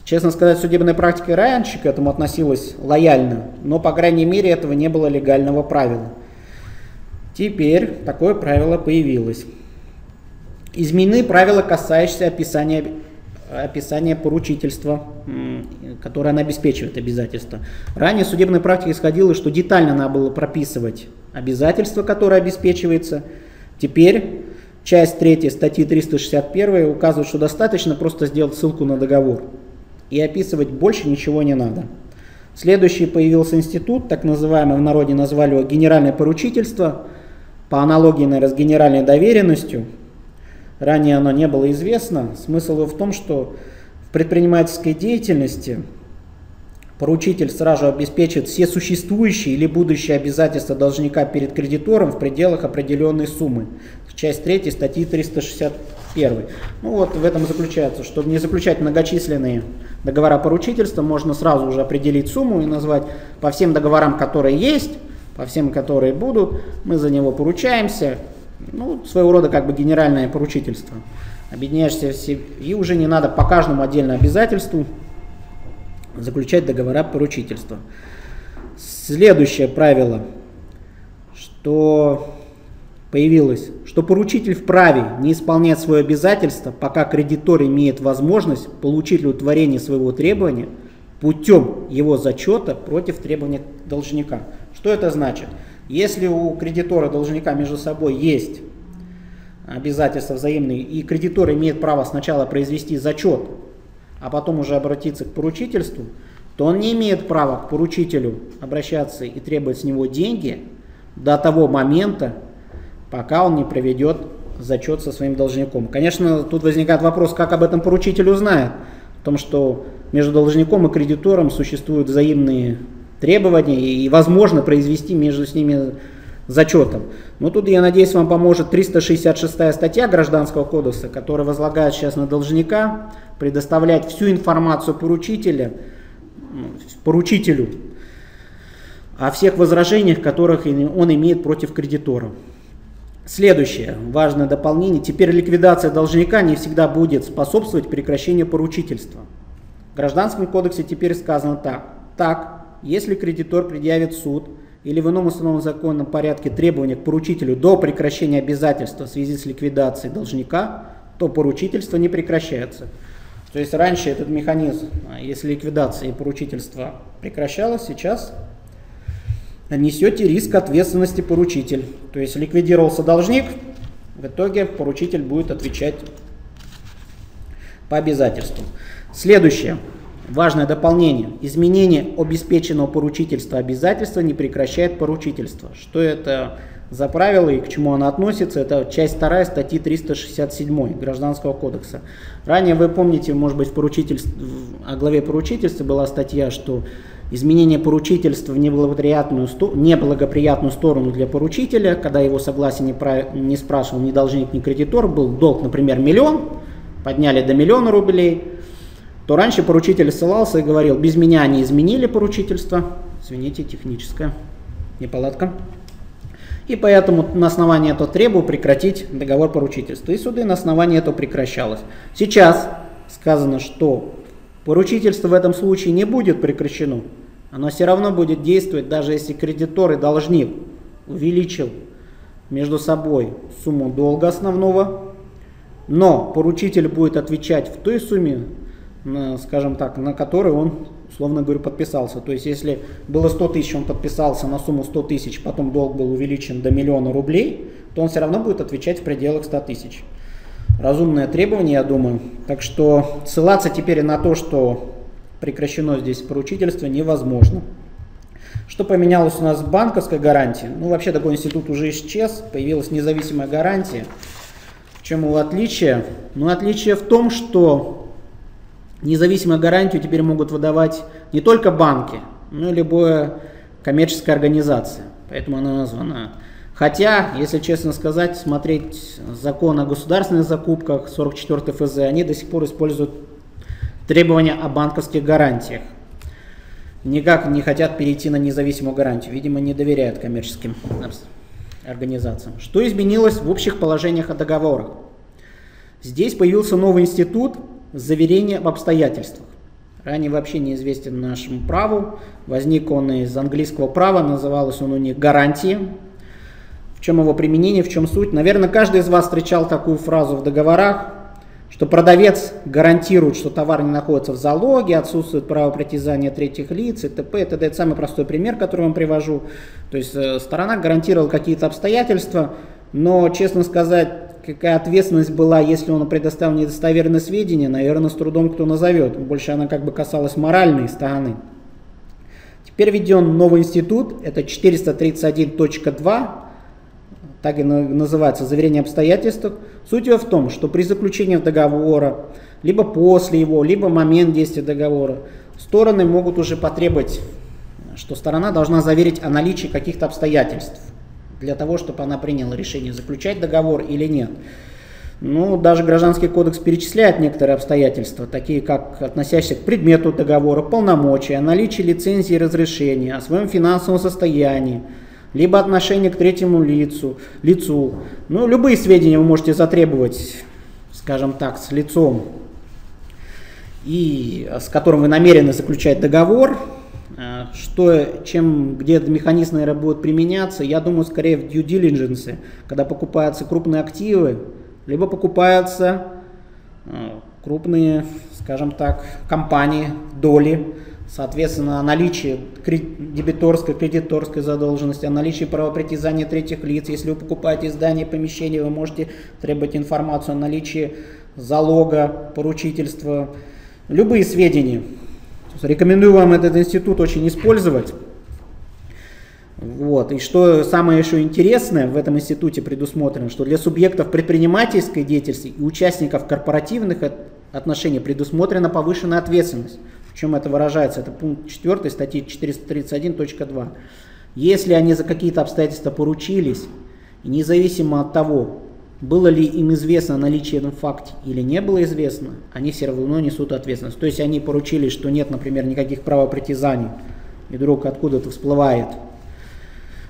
Честно сказать, судебная практика раньше к этому относилась лояльно, но, по крайней мере, этого не было легального правила. Теперь такое правило появилось. Изменены правила, касающиеся описания, описания поручительства, которое она обеспечивает обязательства. Ранее в судебной практике исходило, что детально надо было прописывать обязательство, которое обеспечивается. Теперь часть третья статьи триста шестьдесят один указывает, что достаточно просто сделать ссылку на договор и описывать больше ничего не надо. Следующий появился институт, так называемый, в народе назвали его генеральное поручительство, по аналогии, наверное, с генеральной доверенностью. Ранее оно не было известно. Смысл его в том, что в предпринимательской деятельности поручитель сразу обеспечит все существующие или будущие обязательства должника перед кредитором в пределах определенной суммы. Часть третья статьи триста шестьдесят один. Ну вот в этом заключается, чтобы не заключать многочисленные договора поручительства, можно сразу уже определить сумму и назвать по всем договорам, которые есть, по всем, которые будут, мы за него поручаемся. Ну, своего рода как бы генеральное поручительство. Объединяешься все, и уже не надо по каждому отдельному обязательству заключать договора поручительства. Следующее правило, что появилось, что поручитель вправе не исполнять свое обязательство, пока кредитор имеет возможность получить удовлетворение своего требования путем его зачета против требования должника. Что это значит? Если у кредитора и должника между собой есть обязательства взаимные, и кредитор имеет право сначала произвести зачет, а потом уже обратиться к поручительству, то он не имеет права к поручителю обращаться и требовать с него деньги до того момента, пока он не проведет зачет со своим должником. Конечно, тут возникает вопрос, как об этом поручитель узнает, о том, что между должником и кредитором существуют взаимные требования и возможно произвести между ними зачетом. Но тут, я надеюсь, вам поможет триста шестьдесят шестая статья Гражданского кодекса, которая возлагает сейчас на должника предоставлять всю информацию поручителя, поручителю о всех возражениях, которых он имеет против кредитора. Следующее важное дополнение. Теперь ликвидация должника не всегда будет способствовать прекращению поручительства. В Гражданском кодексе теперь сказано так. Так, если кредитор предъявит в суд или в ином установленном законном порядке требования к поручителю до прекращения обязательства в связи с ликвидацией должника, то поручительство не прекращается. То есть раньше этот механизм, если ликвидация и поручительство прекращалось, сейчас несете риск ответственности поручитель. То есть ликвидировался должник, в итоге поручитель будет отвечать по обязательству. Следующее важное дополнение. Изменение обеспеченного поручительства обязательства не прекращает поручительство. Что это за правило и к чему оно относится? Это часть вторая статьи триста шестьдесят семь Гражданского кодекса. Ранее вы помните, может быть, в поручительстве, о главе поручительства была статья, что изменение поручительства в неблагоприятную, неблагоприятную сторону для поручителя, когда его согласие не, прав, не спрашивал ни должник, ни кредитор, был долг, например, миллион, подняли до миллиона рублей, то раньше поручитель ссылался и говорил: без меня не изменили поручительство, извините, техническая неполадка, и поэтому на основании этого требую прекратить договор поручительства, и суды на основании этого прекращалось. Сейчас сказано, что поручительство в этом случае не будет прекращено, оно все равно будет действовать, даже если кредитор и должник увеличил между собой сумму долга основного, но поручитель будет отвечать в той сумме, скажем так, на которой он, условно говорю, подписался. То есть если было сто тысяч, он подписался на сумму сто тысяч, потом долг был увеличен до миллиона рублей, то он все равно будет отвечать в пределах ста тысяч. Разумное требование, я думаю. Так что ссылаться теперь на то, что прекращено здесь поручительство, невозможно. Что поменялось у нас в банковской гарантии? Ну, вообще такой институт уже исчез, появилась независимая гарантия. В чем его отличие? Ну, отличие в том, что независимую гарантию теперь могут выдавать не только банки, но и любая коммерческая организация. Поэтому она названа. Хотя, если честно сказать, смотреть закон о государственных закупках, сорок четвёртый эф зэ, они до сих пор используют требования о банковских гарантиях. Никак не хотят перейти на независимую гарантию. Видимо, не доверяют коммерческим организациям. Что изменилось в общих положениях о договорах? Здесь появился новый институт заверения в обстоятельствах. Ранее вообще неизвестен нашему праву. Возник он из английского права, назывался он у них гарантии. В чем его применение, в чем суть? Наверное, каждый из вас встречал такую фразу в договорах, что продавец гарантирует, что товар не находится в залоге, отсутствует право притязания третьих лиц и т.п. Это, это самый простой пример, который я вам привожу. То есть э, сторона гарантировала какие-то обстоятельства, но, честно сказать, какая ответственность была, если он предоставил недостоверные сведения, наверное, с трудом кто назовет. Больше она как бы касалась моральной стороны. Теперь введен новый институт, это четыреста тридцать один точка два. Так и называется заверение обстоятельств. Суть ее в том, что при заключении договора, либо после его, либо момент действия договора, стороны могут уже потребовать, что сторона должна заверить о наличии каких-то обстоятельств для того, чтобы она приняла решение, заключать договор или нет. Ну, даже Гражданский кодекс перечисляет некоторые обстоятельства, такие как относящиеся к предмету договора, полномочия, наличие лицензии и разрешения, о своем финансовом состоянии, либо отношение к третьему лицу, лицу. Ну, любые сведения вы можете затребовать, скажем так, с лицом, и с которым вы намерены заключать договор. Что, чем, где этот механизм, наверное, будет применяться, я думаю, скорее в due diligence, когда покупаются крупные активы, либо покупаются крупные, скажем так, компании, доли. Соответственно, о наличии дебиторской, кредиторской задолженности, о наличии права притязания третьих лиц. Если вы покупаете здание, помещение, вы можете требовать информацию о наличии залога, поручительства. Любые сведения Рекомендую вам этот институт очень использовать. Вот. И что самое еще интересное, в этом институте предусмотрено, что для субъектов предпринимательской деятельности и участников корпоративных отношений предусмотрена повышенная ответственность. В чем это выражается? Это пункт четвёртый статьи четыреста тридцать один точка два. Если они за какие-то обстоятельства поручились, независимо от того, было ли им известно о наличии этого факта или не было известно, они все равно несут ответственность. То есть они поручились, что нет, например, никаких правопритязаний, и вдруг откуда-то всплывает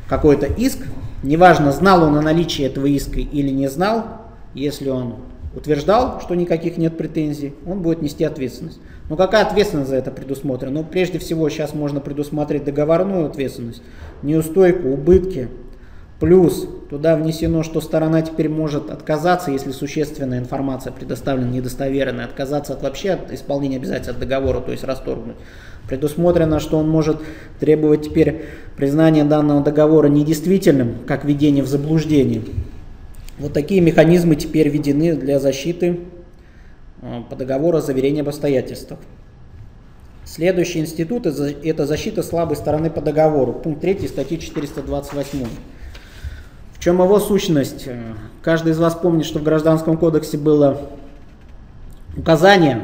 какой-то иск, неважно, знал он о наличии этого иска или не знал, если он утверждал, что никаких нет претензий, он будет нести ответственность. Но какая ответственность за это предусмотрена? Ну, прежде всего, сейчас можно предусмотреть договорную ответственность, неустойку, убытки. Плюс туда внесено, что сторона теперь может отказаться, если существенная информация предоставлена недостоверная, отказаться от вообще от исполнения обязательств договора, то есть расторгнуть. Предусмотрено, что он может требовать теперь признания данного договора недействительным, как введение в заблуждение. Вот такие механизмы теперь введены для защиты по договору о заверении об обстоятельствах. Следующий институт – это защита слабой стороны по договору, пункт три статьи четыреста двадцать восемь. В чем его сущность? Каждый из вас помнит, что в Гражданском кодексе было указание,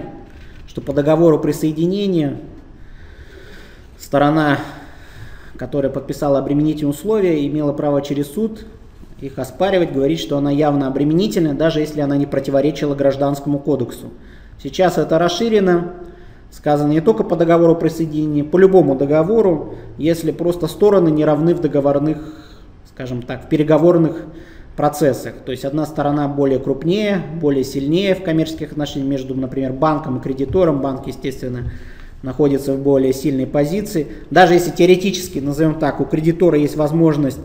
что по договору присоединения сторона, которая подписала обременительные условия, имела право через суд их оспаривать, говорить, что она явно обременительна, даже если она не противоречила Гражданскому кодексу. Сейчас это расширено. Сказано не только по договору присоединения, по любому договору, если просто стороны не равны в договорных, скажем так, в переговорных процессах. То есть одна сторона более крупнее, более сильнее в коммерческих отношениях между, например, банком и кредитором. Банк, естественно, находится в более сильной позиции. Даже если теоретически, назовем так, у кредитора есть возможность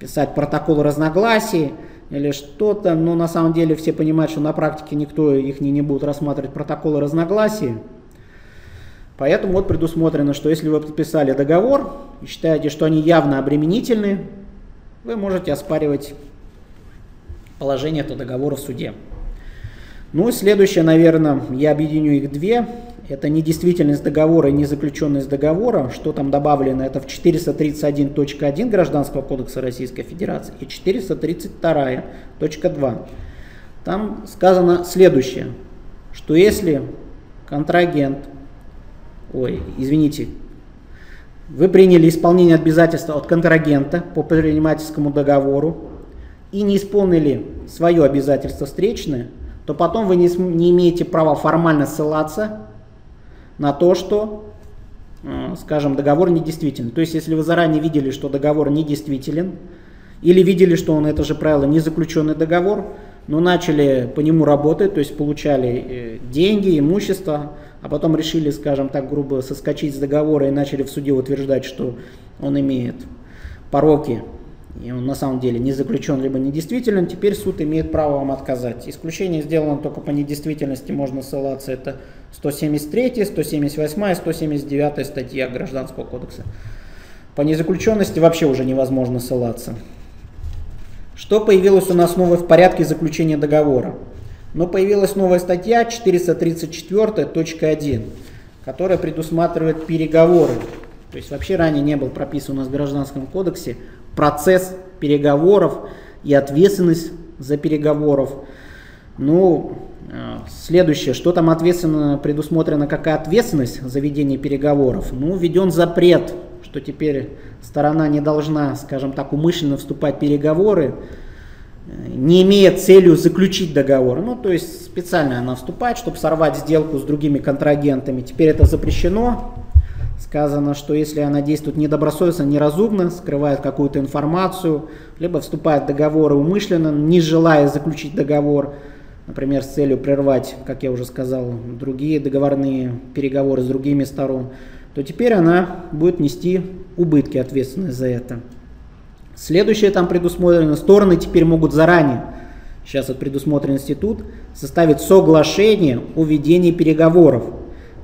писать протокол разногласий или что-то, но на самом деле все понимают, что на практике никто их не, не будет рассматривать протоколы разногласий. Поэтому вот предусмотрено, что если вы подписали договор и считаете, что они явно обременительны, вы можете оспаривать положение этого договора в суде. Ну и следующее, наверное, я объединю их две. Это недействительность договора и незаключенность договора. Что там добавлено? Это в четыреста тридцать один точка один Гражданского кодекса Российской Федерации и четыреста тридцать два точка два. Там сказано следующее, что если контрагент, ой, извините, вы приняли исполнение обязательства от контрагента по предпринимательскому договору и не исполнили свое обязательство встречное, то потом вы не, не имеете права формально ссылаться на то, что, скажем, договор недействителен. То есть, если вы заранее видели, что договор недействителен, или видели, что он, это же правило, не заключенный договор, но начали по нему работать, то есть получали деньги, имущество, а потом решили, скажем так, грубо соскочить с договора и начали в суде утверждать, что он имеет пороки, и он на самом деле не заключен либо недействителен, теперь суд имеет право вам отказать. Исключение сделано только по недействительности, можно ссылаться, это сто семьдесят три, сто семьдесят восемь, сто семьдесят девять статья Гражданского кодекса. По незаключенности вообще уже невозможно ссылаться. Что появилось у нас новое в порядке заключения договора? Но появилась новая статья четыреста тридцать четыре точка один, которая предусматривает переговоры. То есть вообще ранее не был прописан у нас в Гражданском кодексе процесс переговоров и ответственность за переговоров. Ну, следующее, что там ответственно предусмотрено, какая ответственность за ведение переговоров? Ну, введен запрет, что теперь сторона не должна, скажем так, умышленно вступать в переговоры, не имея целью заключить договор. Ну, то есть специально она вступает, чтобы сорвать сделку с другими контрагентами. Теперь это запрещено. Сказано, что если она действует недобросовестно, неразумно, скрывает какую-то информацию, либо вступает в договоры умышленно, не желая заключить договор, например, с целью прервать, как я уже сказал, другие договорные переговоры с другими сторонами, то теперь она будет нести убытки, ответственность за это. Следующее там предусмотрено. Стороны теперь могут заранее, сейчас это предусмотрен институт, составить соглашение о ведении переговоров.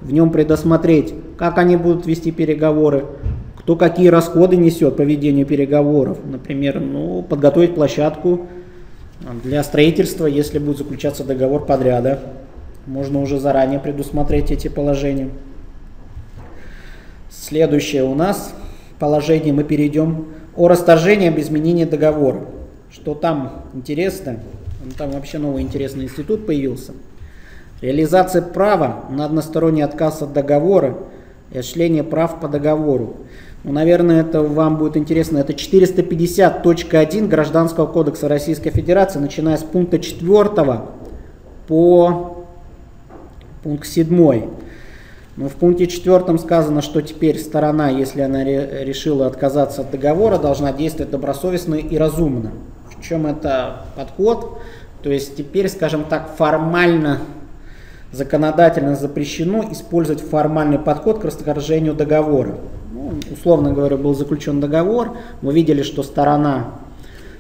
В нем предусмотреть, как они будут вести переговоры, кто какие расходы несет по ведению переговоров. Например, ну, подготовить площадку для строительства, если будет заключаться договор подряда. Можно уже заранее предусмотреть эти положения. Следующее у нас положение, мы перейдем о расторжении об изменении договора. Что там интересно? Там вообще новый интересный институт появился. Реализация права на односторонний отказ от договора и осуществление прав по договору. Ну, наверное, это вам будет интересно. Это четыреста пятьдесят точка один Гражданского кодекса Российской Федерации, начиная с пункта четвёртого по пункт седьмой. Ну, в пункте четвёртом сказано, что теперь сторона, если она ре- решила отказаться от договора, должна действовать добросовестно и разумно. В чем это подход? То есть теперь, скажем так, формально, законодательно запрещено использовать формальный подход к расторжению договора. Ну, условно говоря, был заключен договор, мы видели, что сторона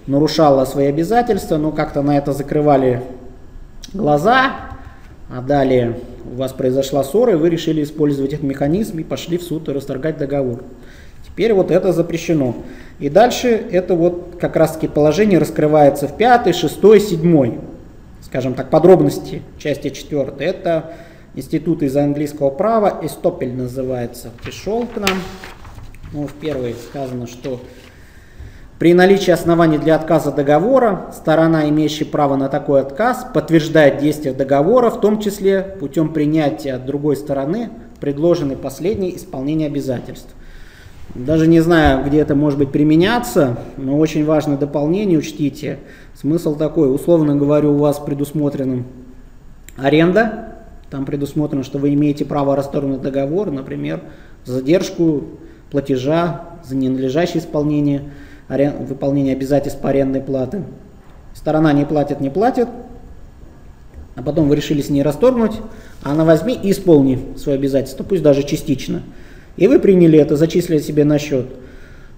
нарушала свои обязательства, но как-то на это закрывали глаза, а далее у вас произошла ссора, и вы решили использовать этот механизм и пошли в суд и расторгать договор. Теперь вот это запрещено. И дальше это вот как раз таки положение раскрывается в пятом, шестом, седьмом, скажем так, подробности части четыре. Это институт из английского права, Эстопель называется, пришел к нам. Ну, в первой сказано, что при наличии оснований для отказа договора сторона, имеющая право на такой отказ, подтверждает действие договора, в том числе путем принятия от другой стороны предложенной последней исполнения обязательств. Даже не знаю, где это может быть применяться, но очень важное дополнение, учтите. Смысл такой, условно говоря, у вас предусмотрена аренда, там предусмотрено, что вы имеете право расторгнуть договор, например, задержку платежа за ненадлежащее исполнение, арен... выполнение обязательств по арендной плате. Сторона не платит, не платит, а потом вы решили с ней расторгнуть, а она возьми и исполни свои обязательства, пусть даже частично. И вы приняли это, зачислили себе на счет.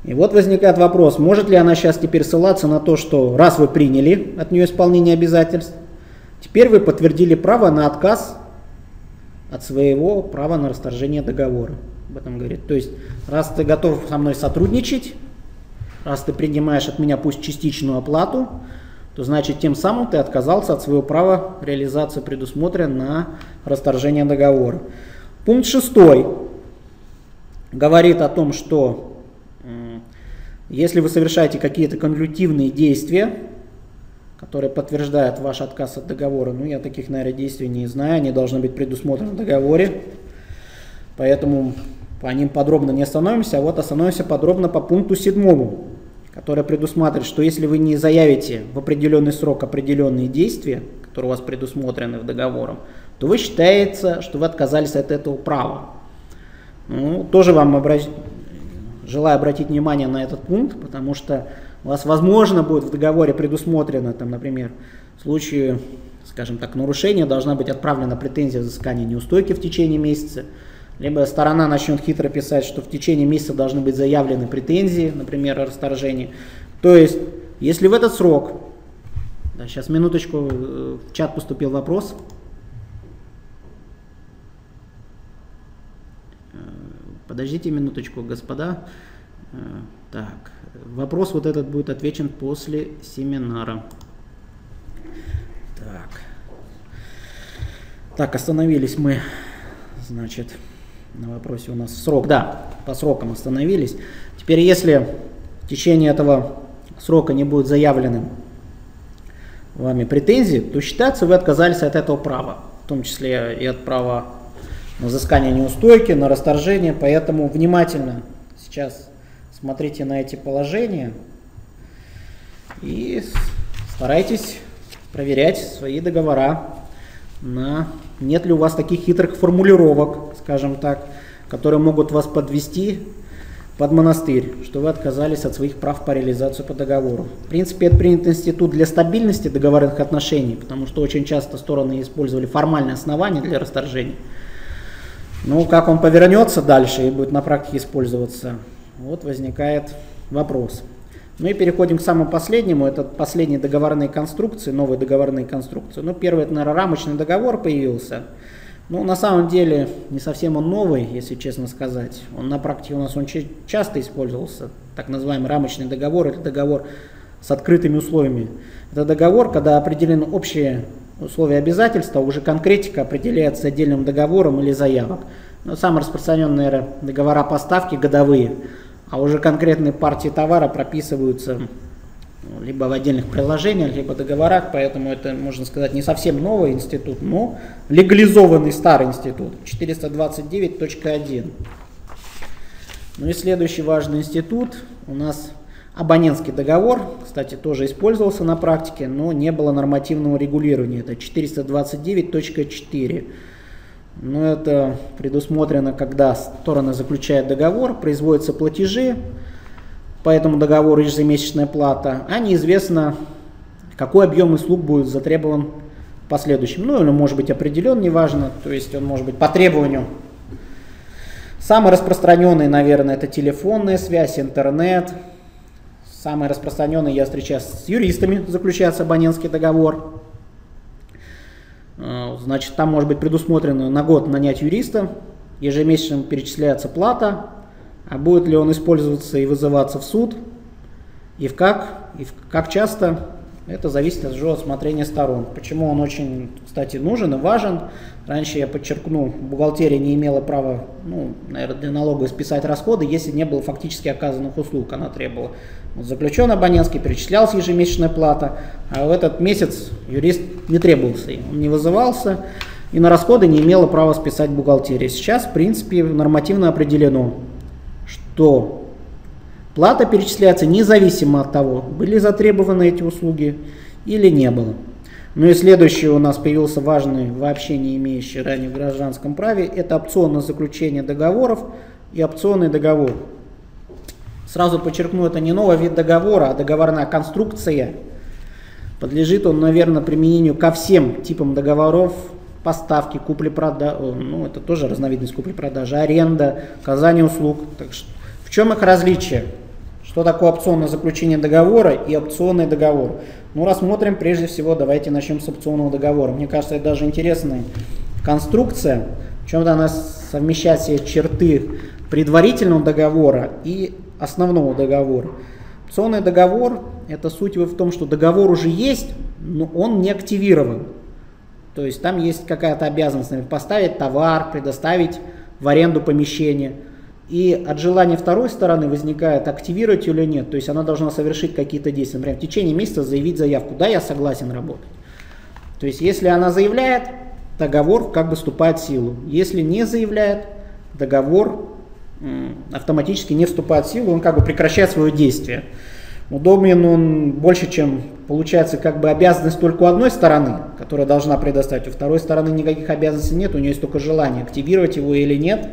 И вот возникает вопрос, может ли она сейчас теперь ссылаться на то, что раз вы приняли от нее исполнение обязательств, теперь вы подтвердили право на отказ от своего права на расторжение договора. Об этом говорит. То есть, раз ты готов со мной сотрудничать, раз ты принимаешь от меня пусть частичную оплату, то значит тем самым ты отказался от своего права реализации предусмотрена на расторжение договора. Пункт шестой. Говорит о том, что э, если вы совершаете какие-то конъюнктивные действия, которые подтверждают ваш отказ от договора, ну я таких, наверное, действий не знаю, они должны быть предусмотрены в договоре, поэтому по ним подробно не остановимся, а вот остановимся подробно по пункту седьмому, который предусматривает, что если вы не заявите в определенный срок определенные действия, которые у вас предусмотрены в договоре, то вы считаете, что вы отказались от этого права. Ну, тоже вам обращ... желаю обратить внимание на этот пункт, потому что у вас, возможно, будет в договоре предусмотрено, там, например, в случае, скажем так, нарушения должна быть отправлена претензия взыскания неустойки в течение месяца, либо сторона начнет хитро писать, что в течение месяца должны быть заявлены претензии, например, о расторжении. То есть, если в этот срок, да, сейчас минуточку, в чат поступил вопрос. Подождите минуточку, господа. Так, вопрос вот этот будет отвечен после семинара. Так, так остановились мы, значит, на вопросе у нас срок. Да, по срокам остановились. Теперь, если в течение этого срока не будет заявлены вами претензии, то считается, вы отказались от этого права, в том числе и от права на взыскание неустойки, на расторжение, поэтому внимательно сейчас смотрите на эти положения и старайтесь проверять свои договора, на нет ли у вас таких хитрых формулировок, скажем так, которые могут вас подвести под монастырь, что вы отказались от своих прав по реализации по договору. В принципе, это принят институт для стабильности договорных отношений, потому что очень часто стороны использовали формальные основания для расторжения. Ну, как он повернется дальше и будет на практике использоваться, вот возникает вопрос. Ну и переходим к самому последнему, это последние договорные конструкции, новые договорные конструкции. Ну, первый, это, наверное, рамочный договор появился. Ну, на самом деле, не совсем он новый, если честно сказать. Он на практике у нас он ч- часто использовался, так называемый рамочный договор, это договор с открытыми условиями. Это договор, когда определены общие условия обязательства, уже конкретика определяется отдельным договором или заявок. Но самые распространенные, наверное, договора поставки годовые, а уже конкретные партии товара прописываются либо в отдельных приложениях, либо в договорах, поэтому это, можно сказать, не совсем новый институт, но легализованный старый институт, четыреста двадцать девять точка один. Ну и следующий важный институт у нас абонентский договор, кстати, тоже использовался на практике, но не было нормативного регулирования, это четыреста двадцать девять точка четыре. Но это предусмотрено, когда стороны заключают договор, производятся платежи, по этому договору ежемесячная плата, а неизвестно, какой объем услуг будет затребован в последующем. Ну, или он может быть определен, неважно, то есть он может быть по требованию. Самые распространенные, наверное, это телефонная связь, интернет. Самые распространенные, я встречаюсь с юристами, заключается абонентский договор. Значит, там может быть предусмотрено на год нанять юриста, ежемесячно перечисляется плата. А будет ли он использоваться и вызываться в суд, и в как, и в как часто, это зависит уже от смотрения сторон. Почему он очень, кстати, нужен и важен. Раньше, я подчеркну, бухгалтерия не имела права, ну, наверное, для налога списать расходы, если не было фактически оказанных услуг, она требовала. Вот заключен абонентский, перечислялась ежемесячная плата, а в этот месяц юрист не требовался, он не вызывался, и на расходы не имела права списать бухгалтерия. Сейчас, в принципе, нормативно определено, то плата перечисляется независимо от того, были затребованы эти услуги или не было. Ну и следующий у нас появился важный, вообще не имеющий ранее в гражданском праве, это опционное заключение договоров и опционный договор. Сразу подчеркну, это не новый вид договора, а договорная конструкция. Подлежит он, наверное, применению ко всем типам договоров. Поставки, купли-продажи, ну это тоже разновидность купли-продажи, аренда, оказание услуг. Так что, в чем их различие? Что такое опционное заключение договора и опционный договор? Ну, рассмотрим прежде всего, давайте начнем с опционного договора. Мне кажется, это даже интересная конструкция, в чем-то она совмещает все черты предварительного договора и основного договора. Опционный договор, это суть в том, что договор уже есть, но он не активирован. То есть там есть какая-то обязанность, например, поставить товар, предоставить в аренду помещение. И от желания второй стороны возникает, активировать или нет. То есть она должна совершить какие-то действия. Например, в течение месяца заявить заявку, да, я согласен работать. То есть если она заявляет, договор как бы вступает в силу. Если не заявляет, договор автоматически не вступает в силу, он как бы прекращает свое действие. Удобен он больше, чем получается как бы обязанность только у одной стороны, которая должна предоставить. У второй стороны никаких обязанностей нет, у нее есть только желание, активировать его или нет.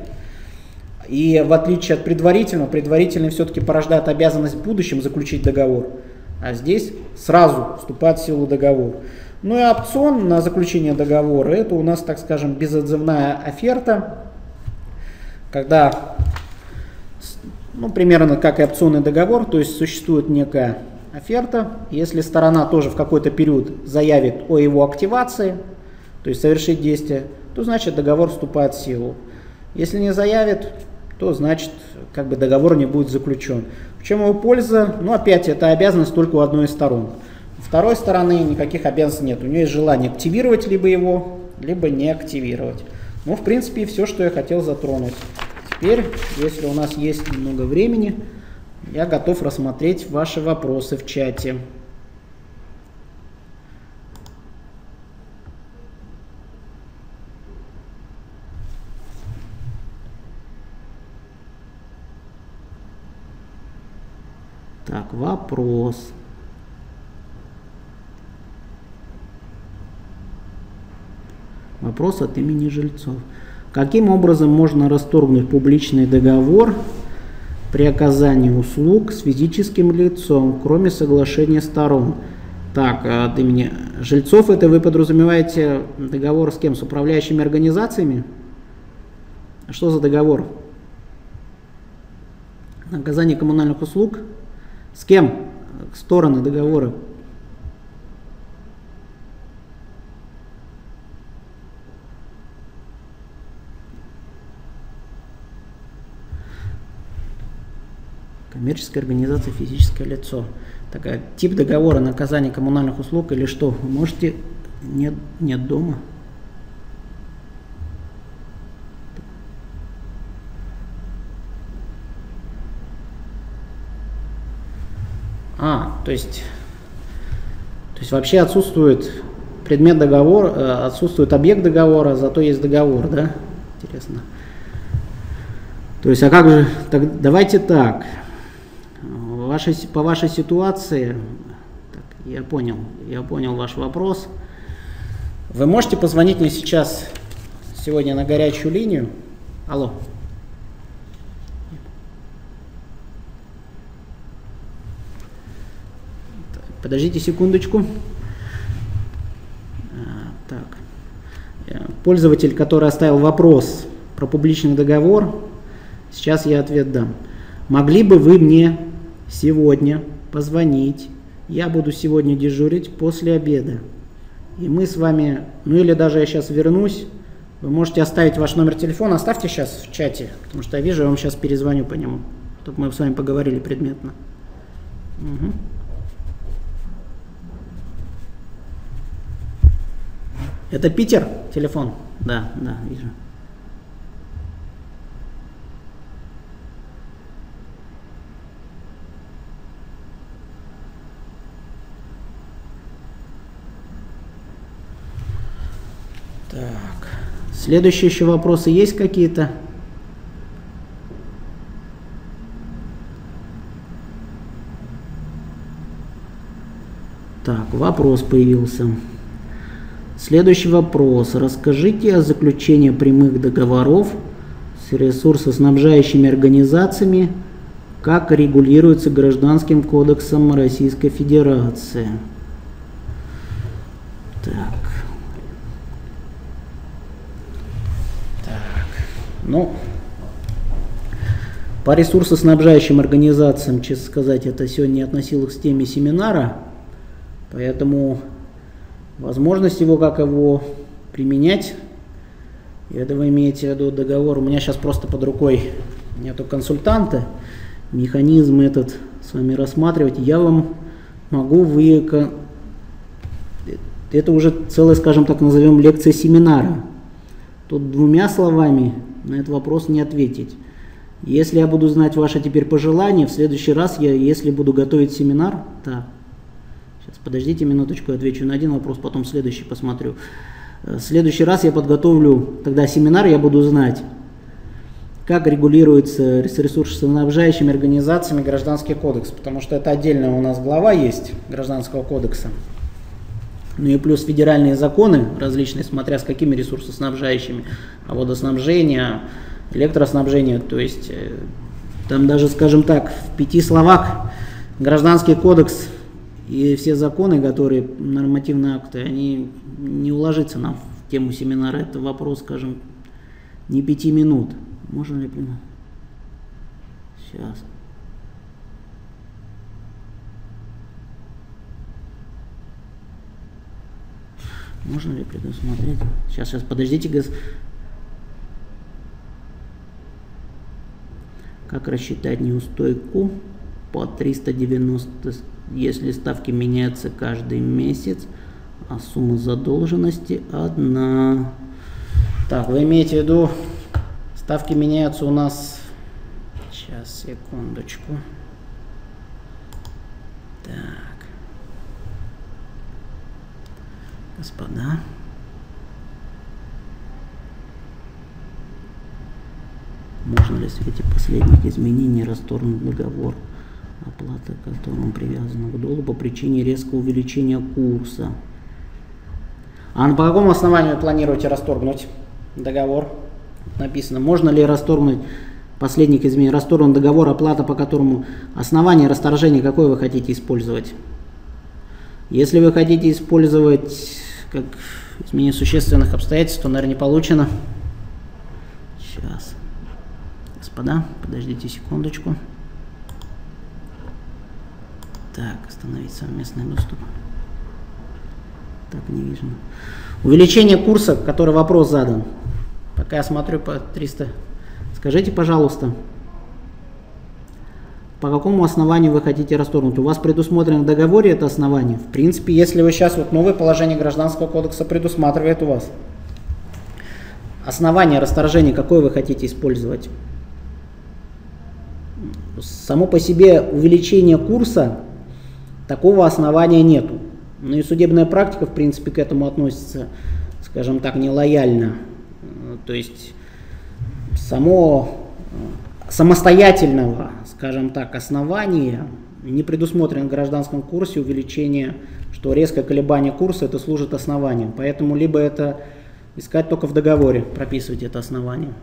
И в отличие от предварительного, предварительный все-таки порождает обязанность в будущем заключить договор, а здесь сразу вступает в силу договор. Ну и опцион на заключение договора, это у нас, так скажем, безотзывная оферта, когда... Ну, примерно как и опционный договор, то есть существует некая оферта. Если сторона тоже в какой-то период заявит о его активации, то есть совершит действие, то значит договор вступает в силу. Если не заявит, то значит как бы договор не будет заключен. В чем его польза? Ну, опять, это обязанность только у одной из сторон. У второй стороны никаких обязанностей нет. У нее есть желание активировать либо его, либо не активировать. Ну, в принципе, все, что я хотел затронуть. Теперь, если у нас есть немного времени, я готов рассмотреть ваши вопросы в чате. Так, вопрос. Вопрос от имени жильцов. Каким образом можно расторгнуть публичный договор при оказании услуг с физическим лицом, кроме соглашения сторон? Так, от имени жильцов это вы подразумеваете договор с кем? С управляющими организациями? Что за договор? Оказание коммунальных услуг? С кем? Стороны договора. Коммерческая организация, физическое лицо. Так, а тип договора на оказание коммунальных услуг или что? Вы можете... Нет, нет дома. А, то есть, то есть вообще отсутствует предмет договора, отсутствует объект договора, зато есть договор, да? Интересно. То есть, а как же, так, давайте так, вашей, по вашей ситуации, так, я понял, я понял ваш вопрос. Вы можете позвонить мне сейчас, сегодня на горячую линию? Алло. Подождите секундочку. Так. Пользователь, который оставил вопрос про публичный договор, сейчас я ответ дам. Могли бы вы мне сегодня позвонить? Я буду сегодня дежурить после обеда. И мы с вами, ну или даже я сейчас вернусь, вы можете оставить ваш номер телефона, оставьте сейчас в чате, потому что я вижу, я вам сейчас перезвоню по нему, чтобы мы с вами поговорили предметно. Угу. Это Питер, телефон? Да, да, вижу. Так, следующие еще вопросы есть какие-то? Так, вопрос появился. Следующий вопрос. Расскажите о заключении прямых договоров с ресурсоснабжающими организациями, как регулируется Гражданским кодексом Российской Федерации. Так. Ну, по ресурсоснабжающим организациям, честно сказать, это сегодня не относилось к теме семинара, поэтому возможность его, как его применять, это вы имеете в виду договор, у меня сейчас просто под рукой нету консультанта, механизм этот с вами рассматривать, я вам могу вы, это уже целая, скажем так, назовем лекция семинара, тут двумя словами на этот вопрос не ответить. Если я буду знать ваши теперь пожелания, в следующий раз, я, если буду готовить семинар, так, сейчас подождите минуточку, отвечу на один вопрос, потом следующий посмотрю. В следующий раз я подготовлю тогда семинар, я буду знать, как регулируется с ресурсоснабжающими организациями Гражданский кодекс, потому что это отдельная у нас глава есть Гражданского кодекса. Ну и плюс федеральные законы различные, смотря с какими ресурсоснабжающими, а водоснабжение, электроснабжение, то есть там даже, скажем так, в пяти словах Гражданский кодекс и все законы, которые нормативные акты, они не уложатся нам в тему семинара, это вопрос, скажем, не пяти минут. Можно ли понимать? Сейчас. Можно ли предусмотреть? Сейчас, сейчас, подождите. Газ. Как рассчитать неустойку по триста девяносто, если ставки меняются каждый месяц, а сумма задолженности одна? Так, вы имеете в виду, ставки меняются у нас... Сейчас, секундочку. Так. Господа. Можно ли в свете последних изменений расторгнуть договор, оплата которому привязана к доллару по причине резкого увеличения курса? А на по какому основанию вы планируете расторгнуть договор? Написано, можно ли расторгнуть последних изменений, расторгнуть договор, оплата по которому основание расторжения, какое вы хотите использовать? Если вы хотите использовать как изменение существенных обстоятельств, то, наверное, не получено. Сейчас. Господа, подождите секундочку. Так, остановить совместный доступ. Так, не вижу. Увеличение курса, который вопрос задан. Пока я смотрю по триста. Скажите, пожалуйста, по какому основанию вы хотите расторгнуть? У вас предусмотрено в договоре это основание? В принципе, если вы сейчас, вот новое положение Гражданского кодекса предусматривает у вас основание расторжения, какое вы хотите использовать. Само по себе увеличение курса такого основания нету. Ну и судебная практика, в принципе, к этому относится, скажем так, нелояльно. То есть само самостоятельного, скажем так, основания не предусмотрено в гражданском курсе увеличение, что резкое колебание курса это служит основанием. Поэтому либо это искать только в договоре, прописывать это основание.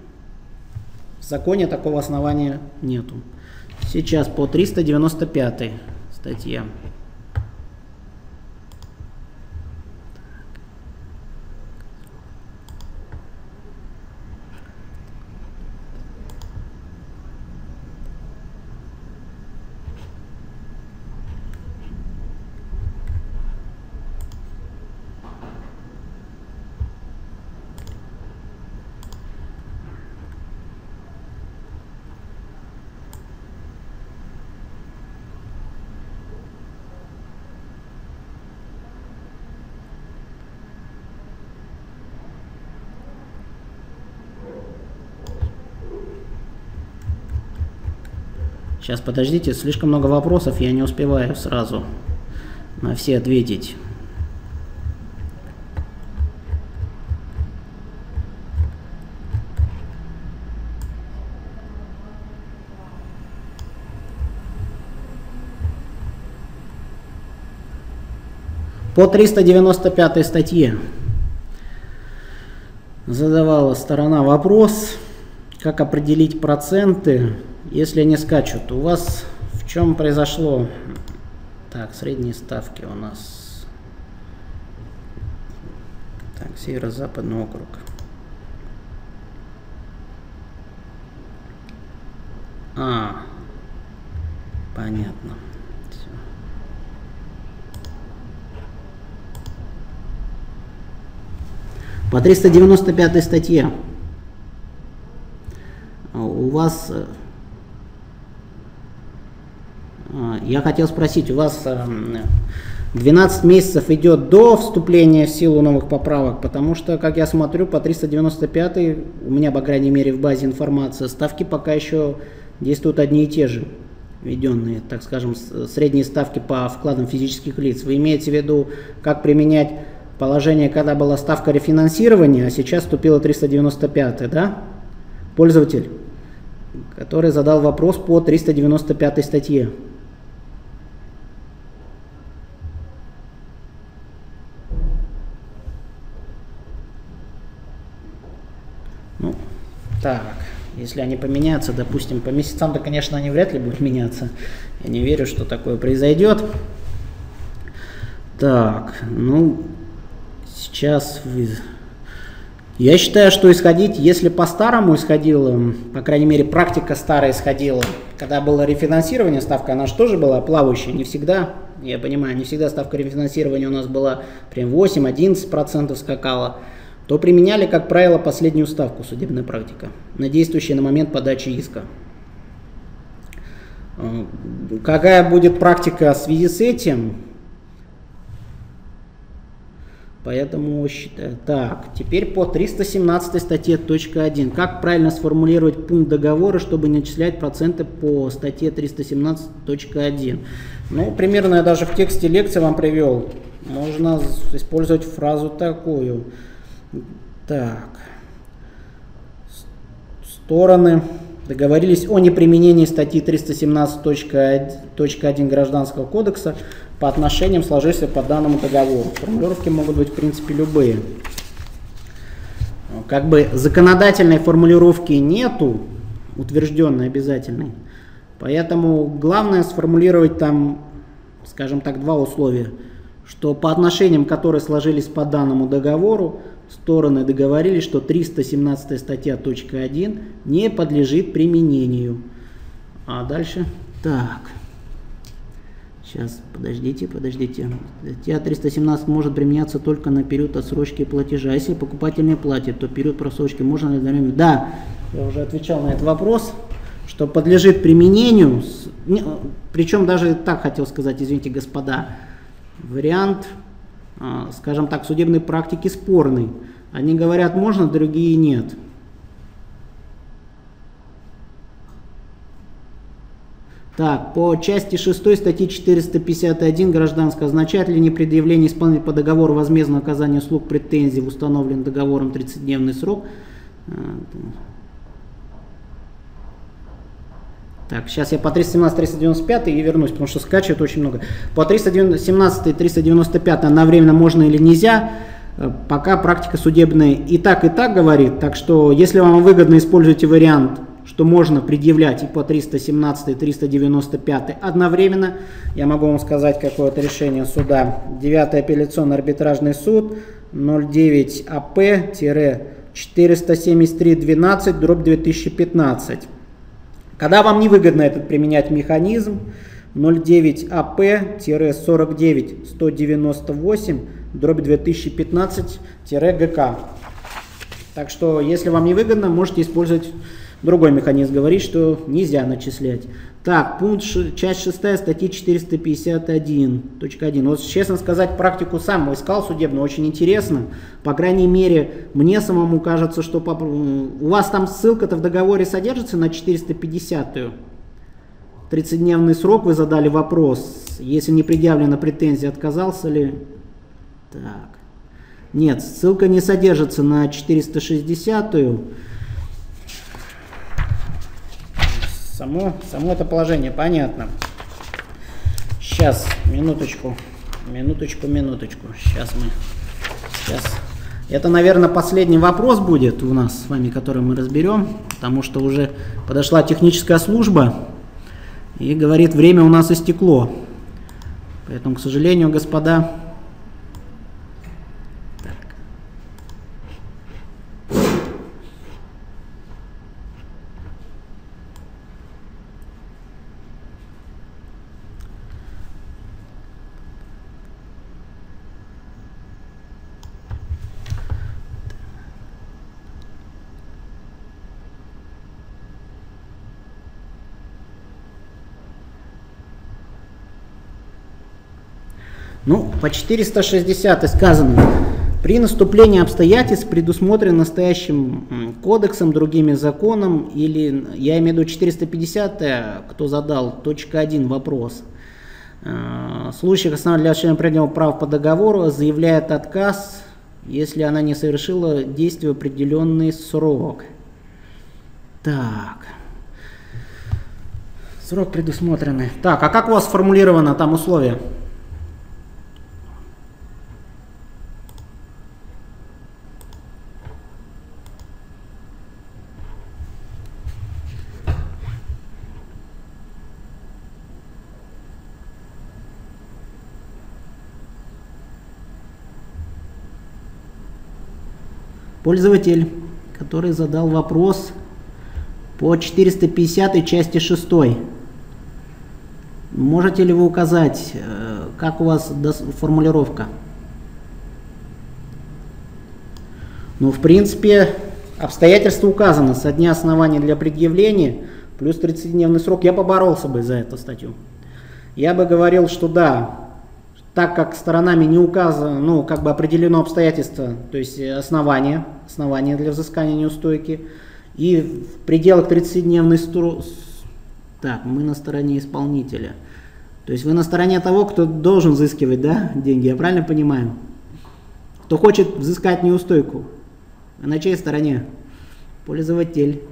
В законе такого основания нету. Сейчас по триста девяносто пятой статье. Сейчас, подождите, слишком много вопросов, я не успеваю сразу на все ответить. По триста девяносто пятой статье задавала сторона вопрос, как определить проценты, если не скачут. У вас в чем произошло? Так, средние ставки у нас. Так, северо-западный округ. А, понятно. Все. По триста девяносто пятой статье у вас... Я хотел спросить, у вас двенадцать месяцев идет до вступления в силу новых поправок, потому что, как я смотрю, по триста девяносто пятой, у меня, по крайней мере, в базе информация, ставки пока еще действуют одни и те же, введенные, так скажем, средние ставки по вкладам физических лиц. Вы имеете в виду, как применять положение, когда была ставка рефинансирования, а сейчас вступила триста девяносто пятая, да? Пользователь, который задал вопрос по триста девяносто пятой статье. Ну, так, если они поменяются, допустим, по месяцам, то, конечно, они вряд ли будут меняться. Я не верю, что такое произойдет. Так, ну, сейчас... Вы... Я считаю, что исходить, если по-старому исходила, по крайней мере, практика старая исходила, когда было рефинансирование, ставка, она же тоже была плавающая, не всегда, я понимаю, не всегда ставка рефинансирования у нас была прям восемь-одиннадцать процентов скакала, то применяли, как правило, последнюю ставку, судебная практика, на действующий на момент подачи иска. Какая будет практика в связи с этим? Поэтому считаю. Так, теперь по триста семнадцатой статье точка один. Как правильно сформулировать пункт договора, чтобы начислять проценты по статье триста семнадцать точка один? Ну, примерно я даже в тексте лекции вам привел. Можно использовать фразу такую. Так, стороны договорились о неприменении статьи триста семнадцать точка один Гражданского кодекса по отношениям, сложившимся по данному договору. Формулировки могут быть, в принципе, любые. Как бы законодательной формулировки нету, утвержденной, обязательной. Поэтому главное сформулировать там, скажем так, два условия. Что по отношениям, которые сложились по данному договору, стороны договорились, что триста семнадцатая статья точка один не подлежит применению. А дальше так. Сейчас, подождите, подождите. Статья триста семнадцать может применяться только на период отсрочки платежа. Если покупатель не платит, то период просрочки можно ли... Да, я уже отвечал на этот вопрос, что подлежит применению. Причем даже так хотел сказать, извините, господа. Вариант, скажем так, судебной практики спорный. Одни говорят можно, другие нет. Так, по части шестой статьи четыреста пятьдесят один гражданского означает ли непредъявление исполнения по договору возмездного оказания услуг претензий в установленный договором тридцатидневный срок? Так, сейчас я по триста семнадцать триста девяносто пять и вернусь, потому что скачивает очень много. По триста семнадцать триста девяносто пять одновременно можно или нельзя, пока практика судебная и так, и так говорит. Так что, если вам выгодно, используйте вариант, что можно предъявлять и по триста семнадцать и триста девяносто пять одновременно. Я могу вам сказать какое-то решение суда. девятый апелляционный арбитражный суд ноль девять А П четыре семь три двенадцать дробь две тысячи пятнадцать. Когда вам невыгодно этот применять механизм, ноль девять А П сорок девять сто девяносто восемь дробь две тысячи пятнадцать ГК. Так что, если вам невыгодно, можете использовать другой механизм, говорить, что нельзя начислять. Так, пункт часть шестая статьи четыреста пятьдесят один точка один. Вот, честно сказать, практику сам искал судебную, очень интересно. По крайней мере, мне самому кажется, что по... у вас там ссылка-то в договоре содержится на четыреста пятидесятую. тридцатидневный срок, вы задали вопрос, если не предъявлена претензия, отказался ли... Так. Нет, ссылка не содержится на четыреста шестидесятую. Само, само это положение понятно. Сейчас, минуточку, минуточку, минуточку. Сейчас мы... Сейчас. Это, наверное, последний вопрос будет у нас с вами, который мы разберем, потому что уже подошла техническая служба и говорит, время у нас истекло. Поэтому, к сожалению, господа... Ну, по четыреста шестидесятой сказано, при наступлении обстоятельств, предусмотренных настоящим кодексом, другими законом, или, я имею в виду четыреста пятидесятая, кто задал, точка один вопрос, в случаях основания для осуществления определенного права по договору заявляет отказ, если она не совершила действия в определенный срок. Так... Срок предусмотренный. Так, а как у вас сформулировано там условие? Пользователь, который задал вопрос по четыреста пятидесятой части шестой. Можете ли вы указать, как у вас формулировка? Ну, в принципе, обстоятельства указаны со дня основания для предъявления, плюс тридцатидневный срок. Я поборолся бы за эту статью. Я бы говорил, что да. Так как сторонами не указано, ну, как бы определено обстоятельство, то есть основание, основание для взыскания неустойки, и в пределах тридцатидневной стру... Так, мы на стороне исполнителя. То есть вы на стороне того, кто должен взыскивать, да, деньги, я правильно понимаю? Кто хочет взыскать неустойку. А на чьей стороне? Пользователь.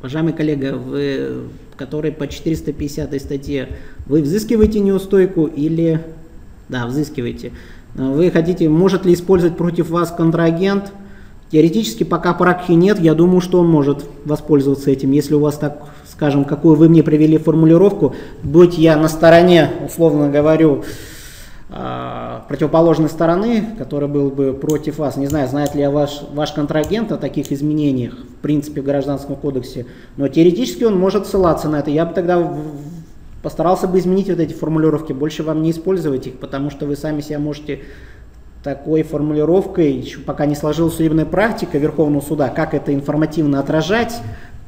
Уважаемый коллега, вы, который по четыреста пятидесятой статье, вы взыскиваете неустойку или... Да, взыскиваете. Вы хотите, может ли использовать против вас контрагент? Теоретически, пока практики нет, я думаю, что он может воспользоваться этим. Если у вас так, скажем, какую вы мне привели формулировку, будь я на стороне, условно говорю, противоположной стороны, которая была бы против вас. Не знаю, знает ли я ваш, ваш контрагент о таких изменениях в принципе в Гражданском кодексе, но теоретически он может ссылаться на это. Я бы тогда постарался бы изменить вот эти формулировки, больше вам не использовать их, потому что вы сами себя можете такой формулировкой, еще пока не сложилась судебная практика Верховного суда, как это информативно отражать,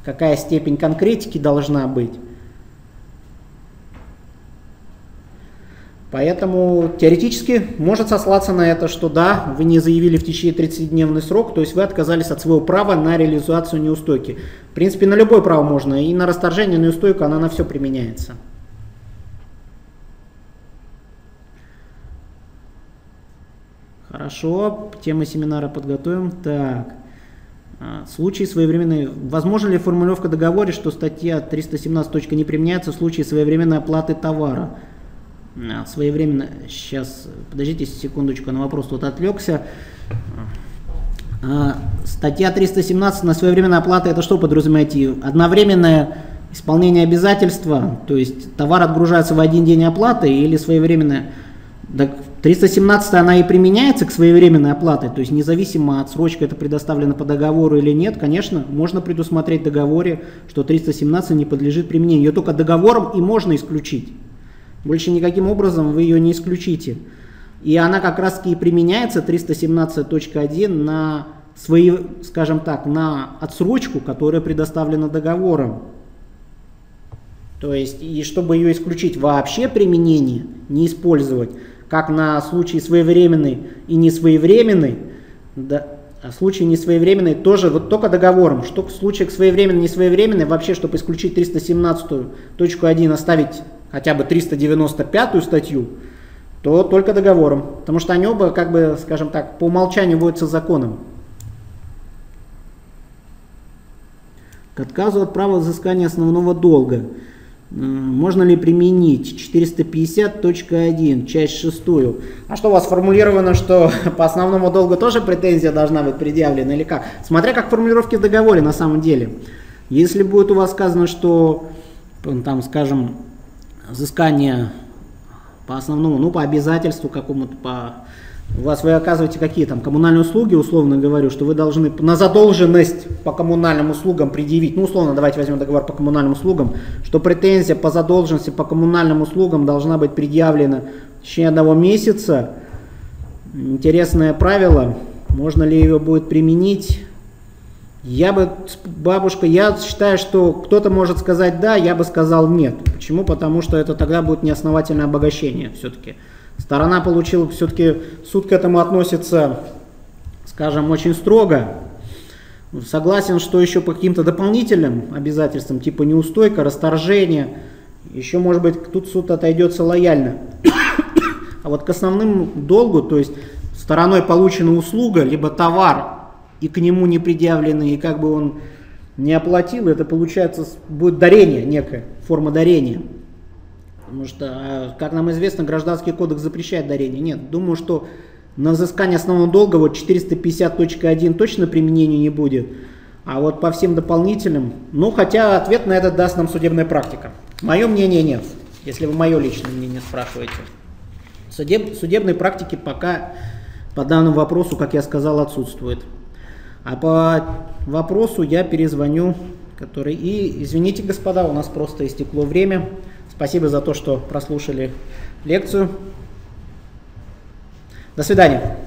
какая степень конкретики должна быть. Поэтому теоретически может сослаться на это, что да, вы не заявили в течение тридцатидневный срок, то есть вы отказались от своего права на реализацию неустойки. В принципе, на любое право можно, и на расторжение, и на неустойку, она на все применяется. Хорошо, темы семинара подготовим. Так. Случай своевременной... Возможно ли формулировка в договоре, что статья триста семнадцать не применяется в случае своевременной оплаты товара? Своевременно... Сейчас, подождите секундочку, на вопрос тут отвлекся. Статья триста семнадцать на своевременную оплату, это что подразумевает? Одновременное исполнение обязательства, то есть товар отгружается в один день оплаты или своевременное... триста семнадцать она и применяется к своевременной оплате, то есть независимо от срочки, это предоставлено по договору или нет, конечно, можно предусмотреть в договоре, что триста семнадцать не подлежит применению. Ее только договором и можно исключить. Больше никаким образом вы ее не исключите. И она как раз и применяется, триста семнадцать точка один, на свои, скажем так, на отсрочку, которая предоставлена договором. То есть, и чтобы ее исключить вообще применение, не использовать, как на случай своевременный и несвоевременный, да, а случай несвоевременный тоже вот только договором, что в случае своевременный и несвоевременный, вообще, чтобы исключить триста семнадцать точка один, оставить хотя бы триста девяносто пятую статью, то только договором, потому что они оба, как бы, скажем так, по умолчанию вводятся законом. К отказу от права взыскания основного долга. Можно ли применить четыреста пятьдесят точка один, часть шестую? А что у вас формулировано, что по основному долгу тоже претензия должна быть предъявлена или как? Смотря как формулировки в договоре на самом деле. Если будет у вас сказано, что, там, скажем, взыскание по основному, ну, по обязательству какому-то, по... У вас вы оказываете какие там коммунальные услуги, условно говорю, что вы должны на задолженность по коммунальным услугам предъявить, ну условно давайте возьмем договор по коммунальным услугам, что претензия по задолженности по коммунальным услугам должна быть предъявлена в течение одного месяца. Интересное правило, можно ли ее будет применить? Я бы, бабушка, я считаю, что кто-то может сказать да, я бы сказал нет. Почему? Потому что это тогда будет неосновательное обогащение все-таки. Сторона получила, все-таки суд к этому относится, скажем, очень строго. Согласен, что еще по каким-то дополнительным обязательствам, типа неустойка, расторжение, еще, может быть, тут суд отойдется лояльно. А вот к основному долгу, то есть стороной получена услуга, либо товар, и к нему не предъявлены, и как бы он не оплатил, это получается будет дарение, некая форма дарения. Потому что, как нам известно, Гражданский кодекс запрещает дарение. Нет, думаю, что на взыскание основного долга вот четыреста пятьдесят точка один точно применения не будет. А вот по всем дополнительным, ну хотя ответ на это даст нам судебная практика. Мое мнение нет, если вы мое личное мнение спрашиваете. Судеб, судебной практики пока по данному вопросу, как я сказал, отсутствует. А по вопросу я перезвоню, который... И извините, господа, у нас просто истекло время. Спасибо за то, что прослушали лекцию. До свидания.